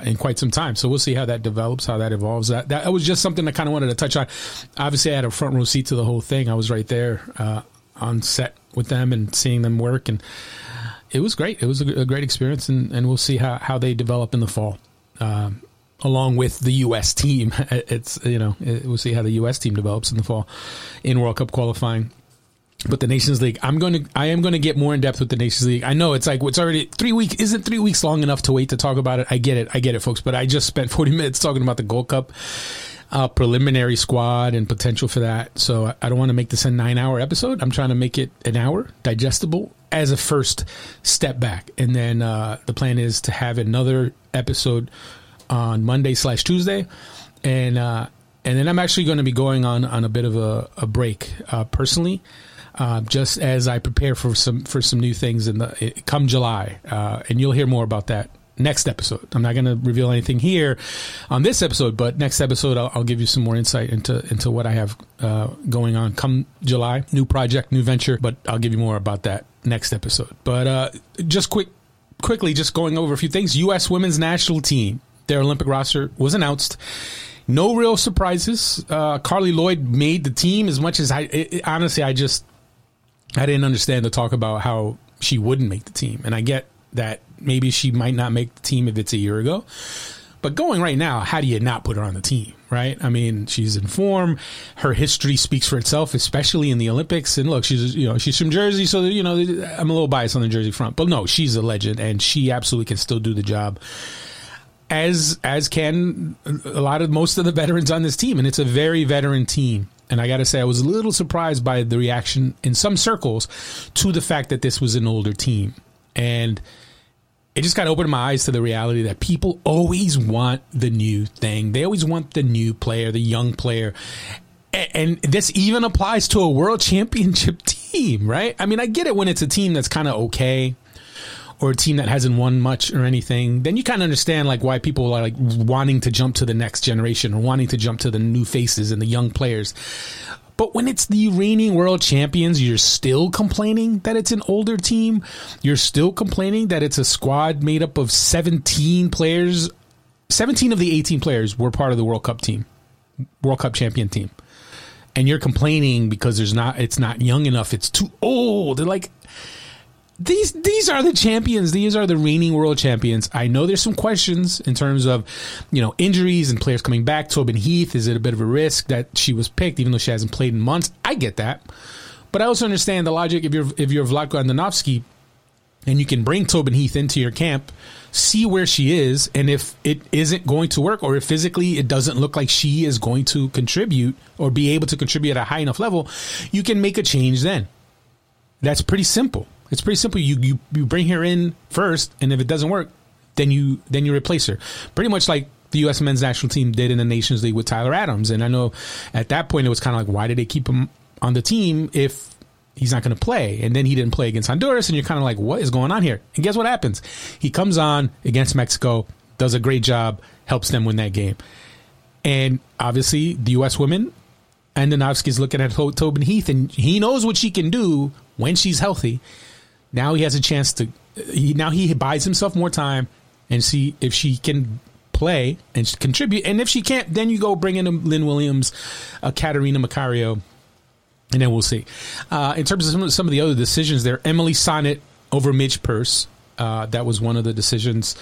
in quite some time. So we'll see how that develops, how that evolves. That was just something I kind of wanted to touch on. Obviously, I had a front row seat to the whole thing. I was right there on set with them and seeing them work, and it was great. It was a great experience, and we'll see how they develop in the fall. Along with the U.S. team, we'll see how the U.S. team develops in the fall in World Cup qualifying. But the Nations League, I am going to get more in depth with the Nations League. I know it's like it's already 3 weeks. Isn't 3 weeks long enough to wait to talk about it? I get it, folks. But I just spent 40 minutes talking about the Gold Cup preliminary squad and potential for that. So I don't want to make this a 9-hour episode. I'm trying to make it an hour, digestible as a first step back, and then the plan is to have another episode on Monday/Tuesday, and then I'm actually going to be going on a bit of a break personally, just as I prepare for some new things come July, and you'll hear more about that next episode. I'm not going to reveal anything here on this episode, but next episode I'll give you some more insight into what I have going on come July. New project, new venture, but I'll give you more about that next episode. But just quickly, just going over a few things. U.S. Women's National Team. Their Olympic roster was announced. No real surprises. Carli Lloyd made the team as much as I didn't understand the talk about how she wouldn't make the team. And I get that maybe she might not make the team if it's a year ago. But going right now, how do you not put her on the team, right? I mean, she's in form. Her history speaks for itself, especially in the Olympics. And look, she's from Jersey, so I'm a little biased on the Jersey front. But no, she's a legend, and she absolutely can still do the job. As can most of the veterans on this team, and it's a very veteran team. And I got to say, I was a little surprised by the reaction in some circles to the fact that this was an older team, and it just kind of opened my eyes to the reality that people always want the new thing. They always want the new player, the young player, and this even applies to a world championship team, right? I mean, I get it when it's a team that's kind of okay, or a team that hasn't won much or anything, then you kind of understand why people are wanting to jump to the next generation or wanting to jump to the new faces and the young players. But when it's the reigning world champions, you're still complaining that it's an older team. You're still complaining that it's a squad made up of 17 players. 17 of the 18 players were part of the World Cup team, World Cup champion team. And you're complaining because it's not young enough. It's too old. They're like... These are the champions. These are the reigning world champions. I know there's some questions in terms of, injuries and players coming back. Tobin Heath, is it a bit of a risk that she was picked, even though she hasn't played in months? I get that, but I also understand the logic. If you're Vlatko Andonovski, and you can bring Tobin Heath into your camp, see where she is, and if it isn't going to work, or if physically it doesn't look like she is going to contribute or be able to contribute at a high enough level, you can make a change then. That's pretty simple. It's pretty simple. You bring her in first, and if it doesn't work, then you replace her. Pretty much like the U.S. men's national team did in the Nations League with Tyler Adams. And I know at that point it was kind of why did they keep him on the team if he's not going to play? And then he didn't play against Honduras, and you're kind of like, what is going on here? And guess what happens? He comes on against Mexico, does a great job, helps them win that game. And obviously the U.S. women, Andonovski's looking at Tobin Heath, and he knows what she can do when she's healthy. Now he has a chance now he buys himself more time and see if she can play and contribute. And if she can't, then you go bring in a Lynn Williams, a Catarina Macario, and then we'll see. In terms of some of the other decisions there, Emily Sonnet over Midge Purse. That was one of the decisions.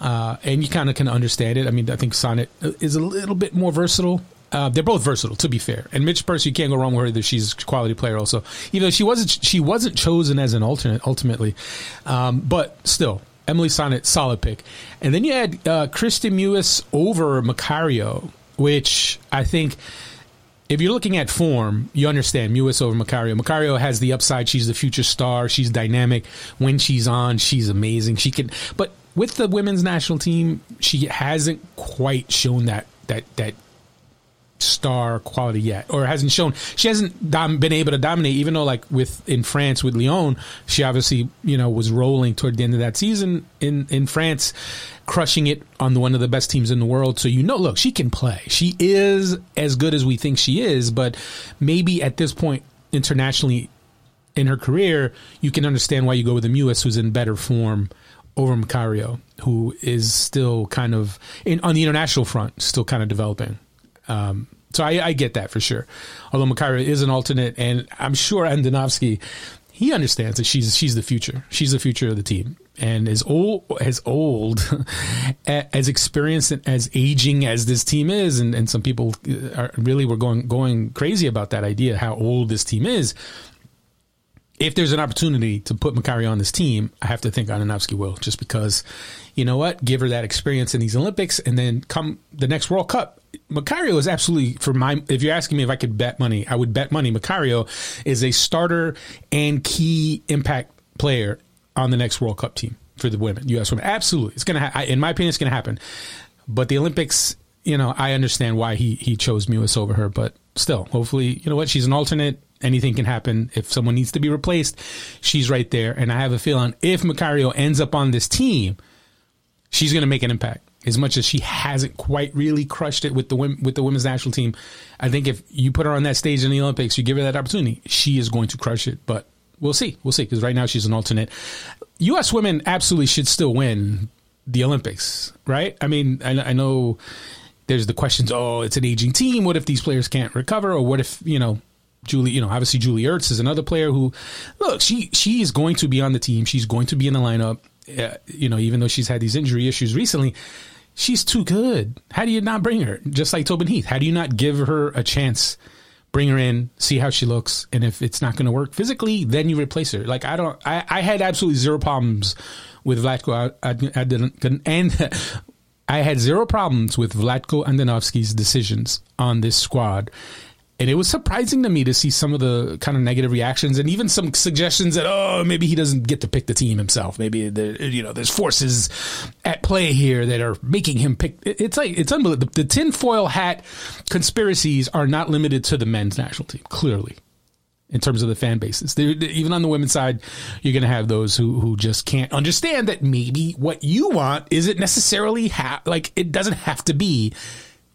And you kind of can understand it. I mean, I think Sonnet is a little bit more versatile. They're both versatile, to be fair. And Mitch Purser, you can't go wrong with her. That she's a quality player also. You know, she wasn't chosen as an alternate, ultimately. But still, Emily Sonnet, solid pick. And then you had Kristen Mewis over Macario, which I think... if you're looking at form, you understand Mewis over Macario. Macario has the upside. She's the future star. She's dynamic. When she's on, she's amazing. She can, but with the women's national team, she hasn't quite shown that star quality yet, or hasn't shown. She hasn't been able to dominate, even though like in France with Lyon, she obviously, you know, was rolling toward the end of that season in France, crushing it on one of the best teams in the world. So, you know, look, she can play. She is as good as we think she is, but maybe at this point internationally in her career, you can understand why you go with the Mewis, who's in better form, over Macario, who is still kind of on the international front, still kind of developing. So I get that for sure. Although Macario is an alternate, and I'm sure Andonovski, he understands that she's the future. She's the future of the team, and as old, as experienced and as aging as this team is, and some people were going crazy about that idea, how old this team is. If there's an opportunity to put Macario on this team, I have to think Andonovski will, just because, you know what, give her that experience in these Olympics, and then come the next World Cup. Macario is absolutely, if you're asking me if I could bet money, I would bet money Macario is a starter and key impact player on the next World Cup team for the women, U.S. women. Absolutely. It's going to in my opinion, it's going to happen. But the Olympics, you know, I understand why he chose Mewis over her, but still, hopefully, you know what, she's an alternate. Anything can happen. If someone needs to be replaced, she's right there. And I have a feeling if Macario ends up on this team, she's going to make an impact. As much as she hasn't quite really crushed it with the women's national team, I think if you put her on that stage in the Olympics, you give her that opportunity, she is going to crush it. But we'll see. We'll see, because right now she's an alternate. U.S. women absolutely should still win the Olympics, right? I mean, I know there's the questions, oh, it's an aging team. What if these players can't recover? Or what if, you know, obviously Julie Ertz is another player who, look, she is going to be on the team. She's going to be in the lineup, you know, even though she's had these injury issues recently. She's too good. How do you not bring her? Just like Tobin Heath. How do you not give her a chance? Bring her in, see how she looks. And if it's not going to work physically, then you replace her. Like, I had absolutely zero problems with Vlatko. I had zero problems with Vlatko Andonovski's decisions on this squad. And it was surprising to me to see some of the kind of negative reactions and even some suggestions that, oh, maybe he doesn't get to pick the team himself. Maybe, you know, there's forces at play here that are making him pick. It's like, it's unbelievable. The tinfoil hat conspiracies are not limited to the men's national team, clearly, in terms of the fan bases. Even on the women's side, you're going to have those who just can't understand that maybe what you want isn't necessarily, like, it doesn't have to be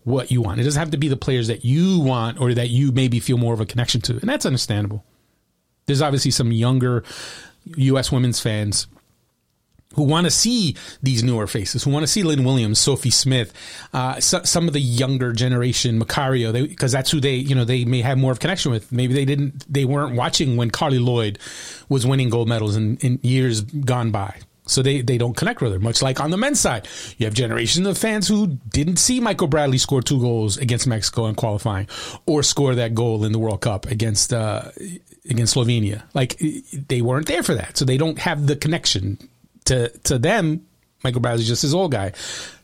what you want. It doesn't have to be the players that you want or that you maybe feel more of a connection to. And that's understandable. There's obviously some younger U.S. women's fans who want to see these newer faces, who want to see Lynn Williams, Sophie Smith, some of the younger generation, Macario, because that's who they, you know, they may have more of a connection with. Maybe they weren't watching when Carli Lloyd was winning gold medals in years gone by. So they don't connect with her, much like on the men's side. You have generations of fans who didn't see Michael Bradley score 2 goals against Mexico in qualifying or score that goal in the World Cup against Slovenia. Like, they weren't there for that. So they don't have the connection to them. Michael Bradley is just his old guy.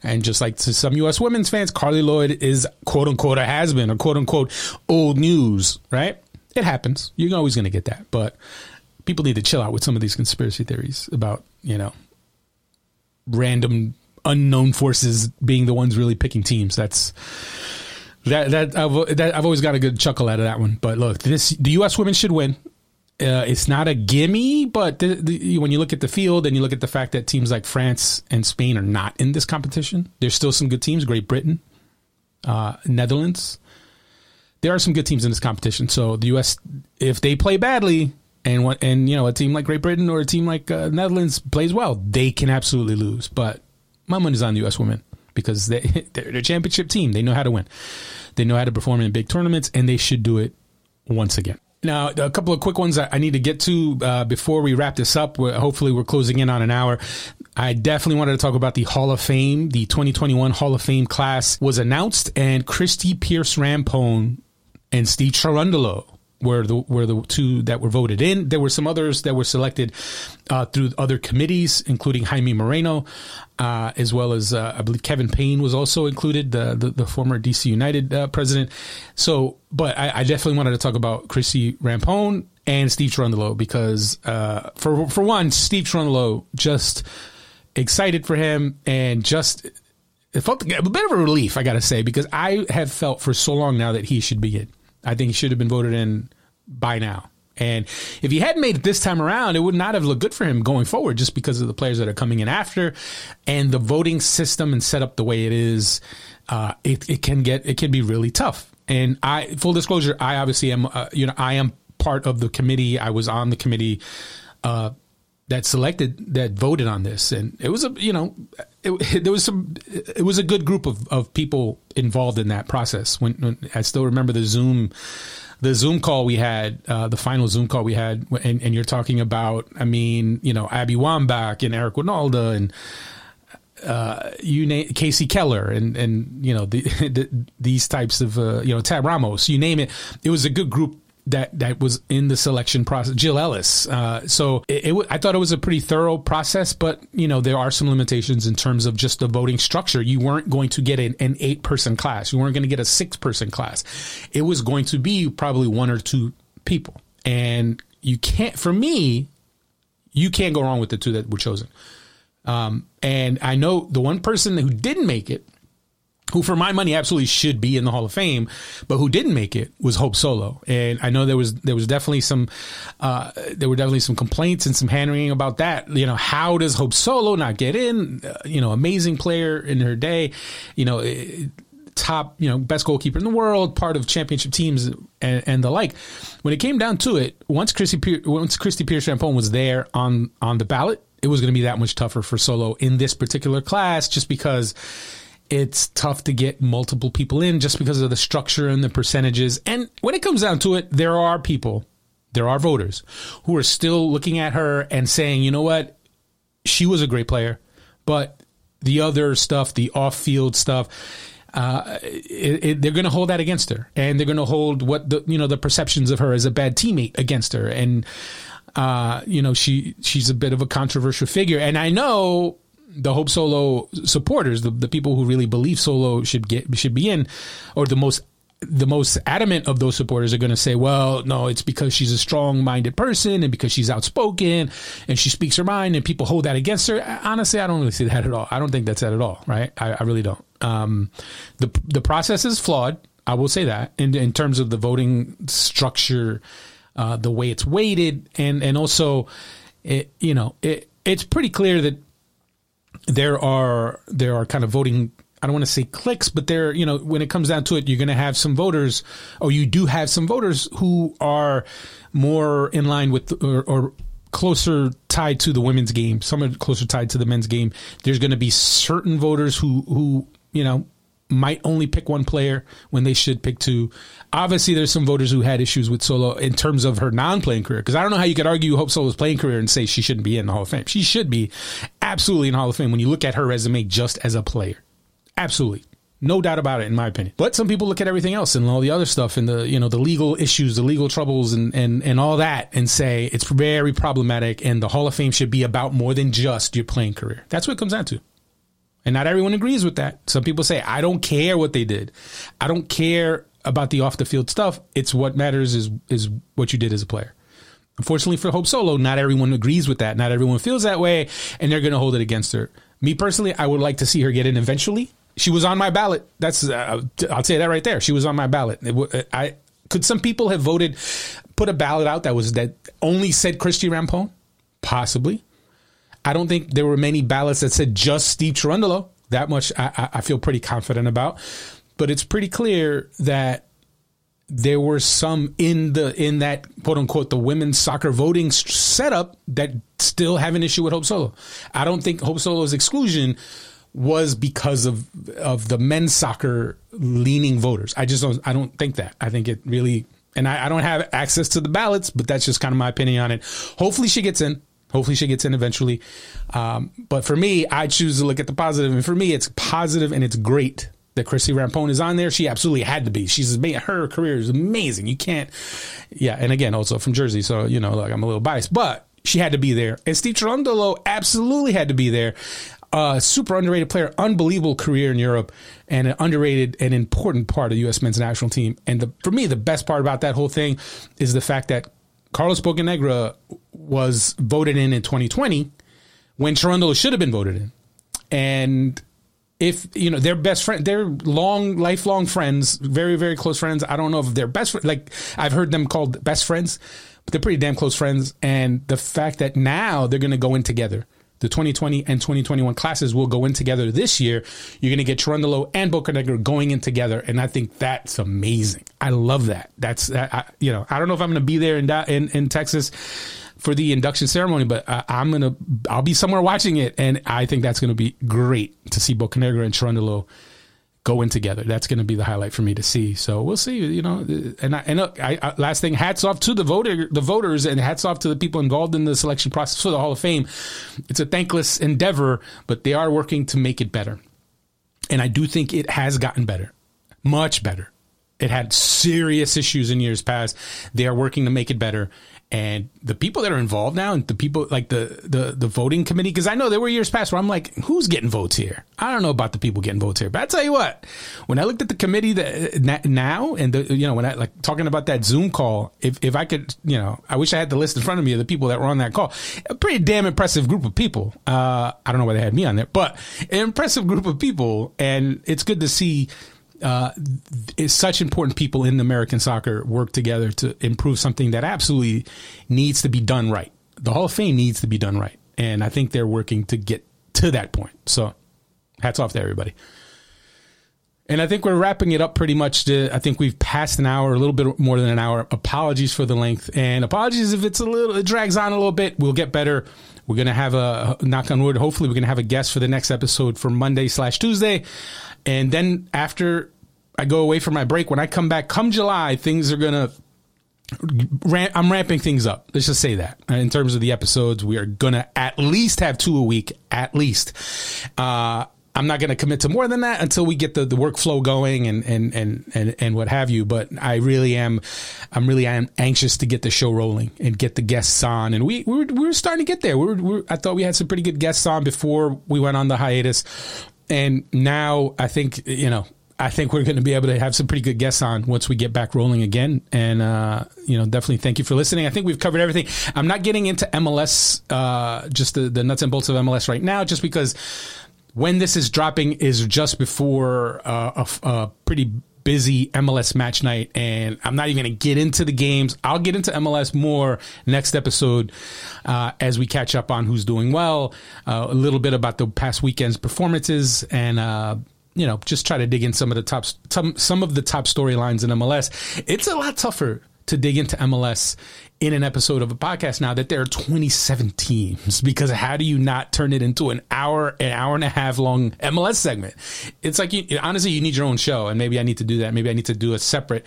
And just like to some U.S. women's fans, Carli Lloyd is quote-unquote a has-been or quote-unquote old news, right? It happens. You're always going to get that. But people need to chill out with some of these conspiracy theories about, you know, random unknown forces being the ones really picking teams. I've always got a good chuckle out of that one. But look, the U.S. women should win. It's not a gimme, but when you look at the field and you look at the fact that teams like France and Spain are not in this competition, there's still some good teams. Great Britain, Netherlands. There are some good teams in this competition. So the U.S., if they play badly, and you know, a team like Great Britain or a team like Netherlands plays well, they can absolutely lose. But my money's on the U.S. women because they're a championship team. They know how to win. They know how to perform in big tournaments, and they should do it once again. Now, a couple of quick ones I need to get to before we wrap this up. Hopefully, we're closing in on an hour. I definitely wanted to talk about the Hall of Fame. The 2021 Hall of Fame class was announced, and Christy Pierce-Rampone and Steve Cherundolo were the two that were voted in. There were some others that were selected through other committees, including Jaime Moreno, as well as I believe Kevin Payne was also included, the former DC United president. So, but I definitely wanted to talk about Christy Rampone and Steve Cherundolo because for one, Steve Cherundolo, just excited for him and just it felt a bit of a relief, I got to say, because I have felt for so long now that he should be in. I think he should have been voted in by now. And if he hadn't made it this time around, it would not have looked good for him going forward just because of the players that are coming in after and the voting system and set up the way it is. It can be really tough. And I, full disclosure, I obviously am, I am part of the committee. I was on the committee, that voted on this. And it was a good group of people involved in that process. When I still remember the Zoom call we had, the final Zoom call we had. And you're talking about, Abby Wambach and Eric Winalda and, Casey Keller and these types of, Tab Ramos, you name it. It was a good group that was in the selection process, Jill Ellis. I thought it was a pretty thorough process, but, there are some limitations in terms of just the voting structure. You weren't going to get an 8-person class. You weren't going to get a 6-person class. It was going to be probably 1 or 2 people. And you can't go wrong with the 2 that were chosen. And I know the one person who didn't make it, who for my money absolutely should be in the Hall of Fame, but who didn't make it was Hope Solo. And I know there was definitely some complaints and some hand-wringing about that. How does Hope Solo not get in? Amazing player in her day, top, best goalkeeper in the world, part of championship teams and the like. When it came down to it, once Christy Pierce-Rampone was there on the ballot, it was going to be that much tougher for Solo in this particular class, just because it's tough to get multiple people in just because of the structure and the percentages. And when it comes down to it, there are voters who are still looking at her and saying, you know what, she was a great player, but the other stuff, the off-field stuff, they're going to hold that against her. And they're going to hold what the perceptions of her as a bad teammate against her. And, she's a bit of a controversial figure. And I know the Hope Solo supporters, the people who really believe Solo should be in, or the most adamant of those supporters are going to say, well, no, it's because she's a strong-minded person and because she's outspoken and she speaks her mind and people hold that against her. Honestly, I don't really see that at all. I don't think that's that at all, right? I really don't. The process is flawed. I will say that in terms of the voting structure, the way it's weighted, and also, it's pretty clear that there are kind of voting, I don't want to say cliques, but there, when it comes down to it, you're going to have some voters, or you do have some voters who are more in line with or closer tied to the women's game. Some are closer tied to the men's game. There's going to be certain voters who might only pick one player when they should pick 2. Obviously, there's some voters who had issues with Solo in terms of her non-playing career, because I don't know how you could argue Hope Solo's playing career and say she shouldn't be in the Hall of Fame. She should be absolutely in the Hall of Fame when you look at her resume just as a player. Absolutely. No doubt about it, in my opinion. But some people look at everything else and all the other stuff and the legal issues, the legal troubles and all that, and say it's very problematic and the Hall of Fame should be about more than just your playing career. That's what it comes down to. And not everyone agrees with that. Some people say, I don't care what they did. I don't care about the off-the-field stuff. It's what matters is what you did as a player. Unfortunately for Hope Solo, not everyone agrees with that. Not everyone feels that way, and they're going to hold it against her. Me personally, I would like to see her get in eventually. She was on my ballot. I'll tell you that right there. She was on my ballot. Could some people have voted, put a ballot out that only said Christy Rampone? Possibly. I don't think there were many ballots that said just Steve Cherundolo. That much I feel pretty confident about. But it's pretty clear that there were some in that, quote unquote, the women's soccer voting setup that still have an issue with Hope Solo. I don't think Hope Solo's exclusion was because of the men's soccer leaning voters. I don't think that. I think it really And I don't have access to the ballots, but that's just kind of my opinion on it. Hopefully she gets in. Hopefully she gets in eventually. But for me, I choose to look at the positive. And for me, it's positive and it's great that Chrissy Rampone is on there. She absolutely had to be. Her career is amazing. You can't. Yeah. And again, also from Jersey. So, you know, like I'm a little biased, but she had to be there. And Steve Cherundolo absolutely had to be there. Super underrated player, unbelievable career in Europe, and an underrated and important part of U.S. men's national team. And for me, the best part about that whole thing is the fact that Carlos Bocanegra was voted in 2020 when Cherundolo should have been voted in. And if, you know, lifelong friends, very, very close friends. I don't know if they're best friends. Like, I've heard them called best friends, but they're pretty damn close friends. And the fact that now they're going to go in together. The 2020 and 2021 classes will go in together this year. You're going to get Cherundolo and Bocanegra going in together, and I think that's amazing. I love that. I don't know if I'm going to be there in Texas for the induction ceremony, but I'll be somewhere watching it, and I think that's going to be great to see Bocanegra and Cherundolo go in together. That's going to be the highlight for me to see. So we'll see. You know, and look, last thing, hats off to the voters, and hats off to the people involved in the selection process for the Hall of Fame. It's a thankless endeavor, but they are working to make it better, and I do think it has gotten better, much better. It had serious issues in years past. They are working to make it better. And the people that are involved now, and the people like the voting committee, because I know there were years past where I'm like, who's getting votes here? I don't know about the people getting votes here, but I tell you what, when I looked at the committee that now, and when I like talking about that Zoom call, if I could, you know, I wish I had the list in front of me of the people that were on that call. A pretty damn impressive group of people. I don't know why they had me on there, but an impressive group of people, and it's good to see. Such important people in American soccer work together to improve something that absolutely needs to be done right. The Hall of Fame needs to be done right. And I think they're working to get to that point. So hats off to everybody. And I think we're wrapping it up pretty much. I think we've passed an hour, a little bit more than an hour. Apologies for the length, and apologies if it drags on a little bit. We'll get better. We're going to have a knock on wood. Hopefully we're going to have a guest for the next episode for Monday/Tuesday. And then after I go away for my break, when I come back, come July, things are going to, I'm ramping things up. Let's just say that in terms of the episodes, we are going to at least have 2 a week, at least. I'm not going to commit to more than that until we get the workflow going and what have you. But I am anxious to get the show rolling and get the guests on. And we were starting to get there. I thought we had some pretty good guests on before we went on the hiatus. And now I think we're going to be able to have some pretty good guests on once we get back rolling again. And, definitely thank you for listening. I think we've covered everything. I'm not getting into MLS, just the nuts and bolts of MLS right now, just because when this is dropping is just before a pretty busy MLS match night, and I'm not even going to get into the games. I'll get into MLS more next episode as we catch up on who's doing well, a little bit about the past weekend's performances, and just try to dig in some of the top storylines in MLS. It's a lot tougher to dig into MLS in an episode of a podcast now that there are 27 teams, because how do you not turn it into an hour and a half long MLS segment? It's like, you need your own show, and maybe I need to do that. Maybe I need to do a separate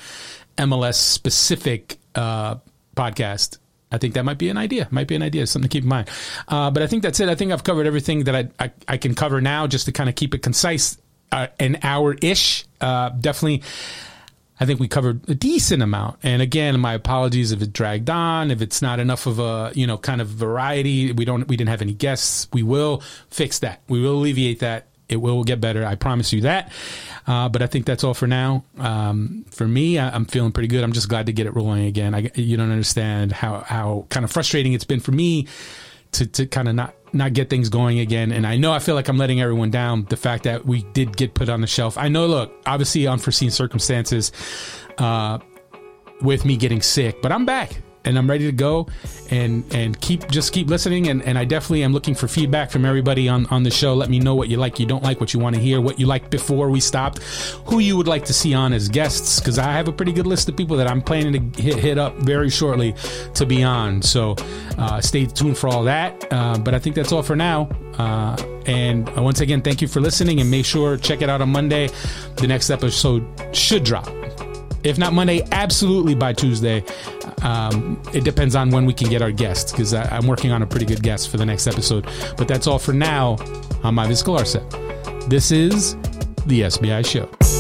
MLS specific podcast. I think that might be an idea. Something to keep in mind. But I think that's it. I think I've covered everything that I can cover now, just to kind of keep it concise, an hour-ish. Definitely, I think we covered a decent amount. And again, my apologies if it dragged on, if it's not enough of a, kind of variety. We didn't have any guests. We will fix that. We will alleviate that. It will get better. I promise you that. But I think that's all for now. For me, I'm feeling pretty good. I'm just glad to get it rolling again. You don't understand how kind of frustrating it's been for me to kind of not get things going again. And I know I feel like I'm letting everyone down. The fact that we did get put on the shelf. I know, look, obviously unforeseen circumstances with me getting sick, but I'm back and I'm ready to go and keep listening. And I definitely am looking for feedback from everybody on the show. Let me know what you like, you don't like, what you want to hear, what you liked before we stopped, who you would like to see on as guests, because I have a pretty good list of people that I'm planning to hit up very shortly to be on. So stay tuned for all that. But I think that's all for now. And once again, thank you for listening, and make sure check it out on Monday. The next episode should drop. if not Monday, absolutely by Tuesday. It depends on when we can get our guest, because I'm working on a pretty good guest for the next episode. But that's all for now. I'm Ives Galarcep. This is the SBI Show.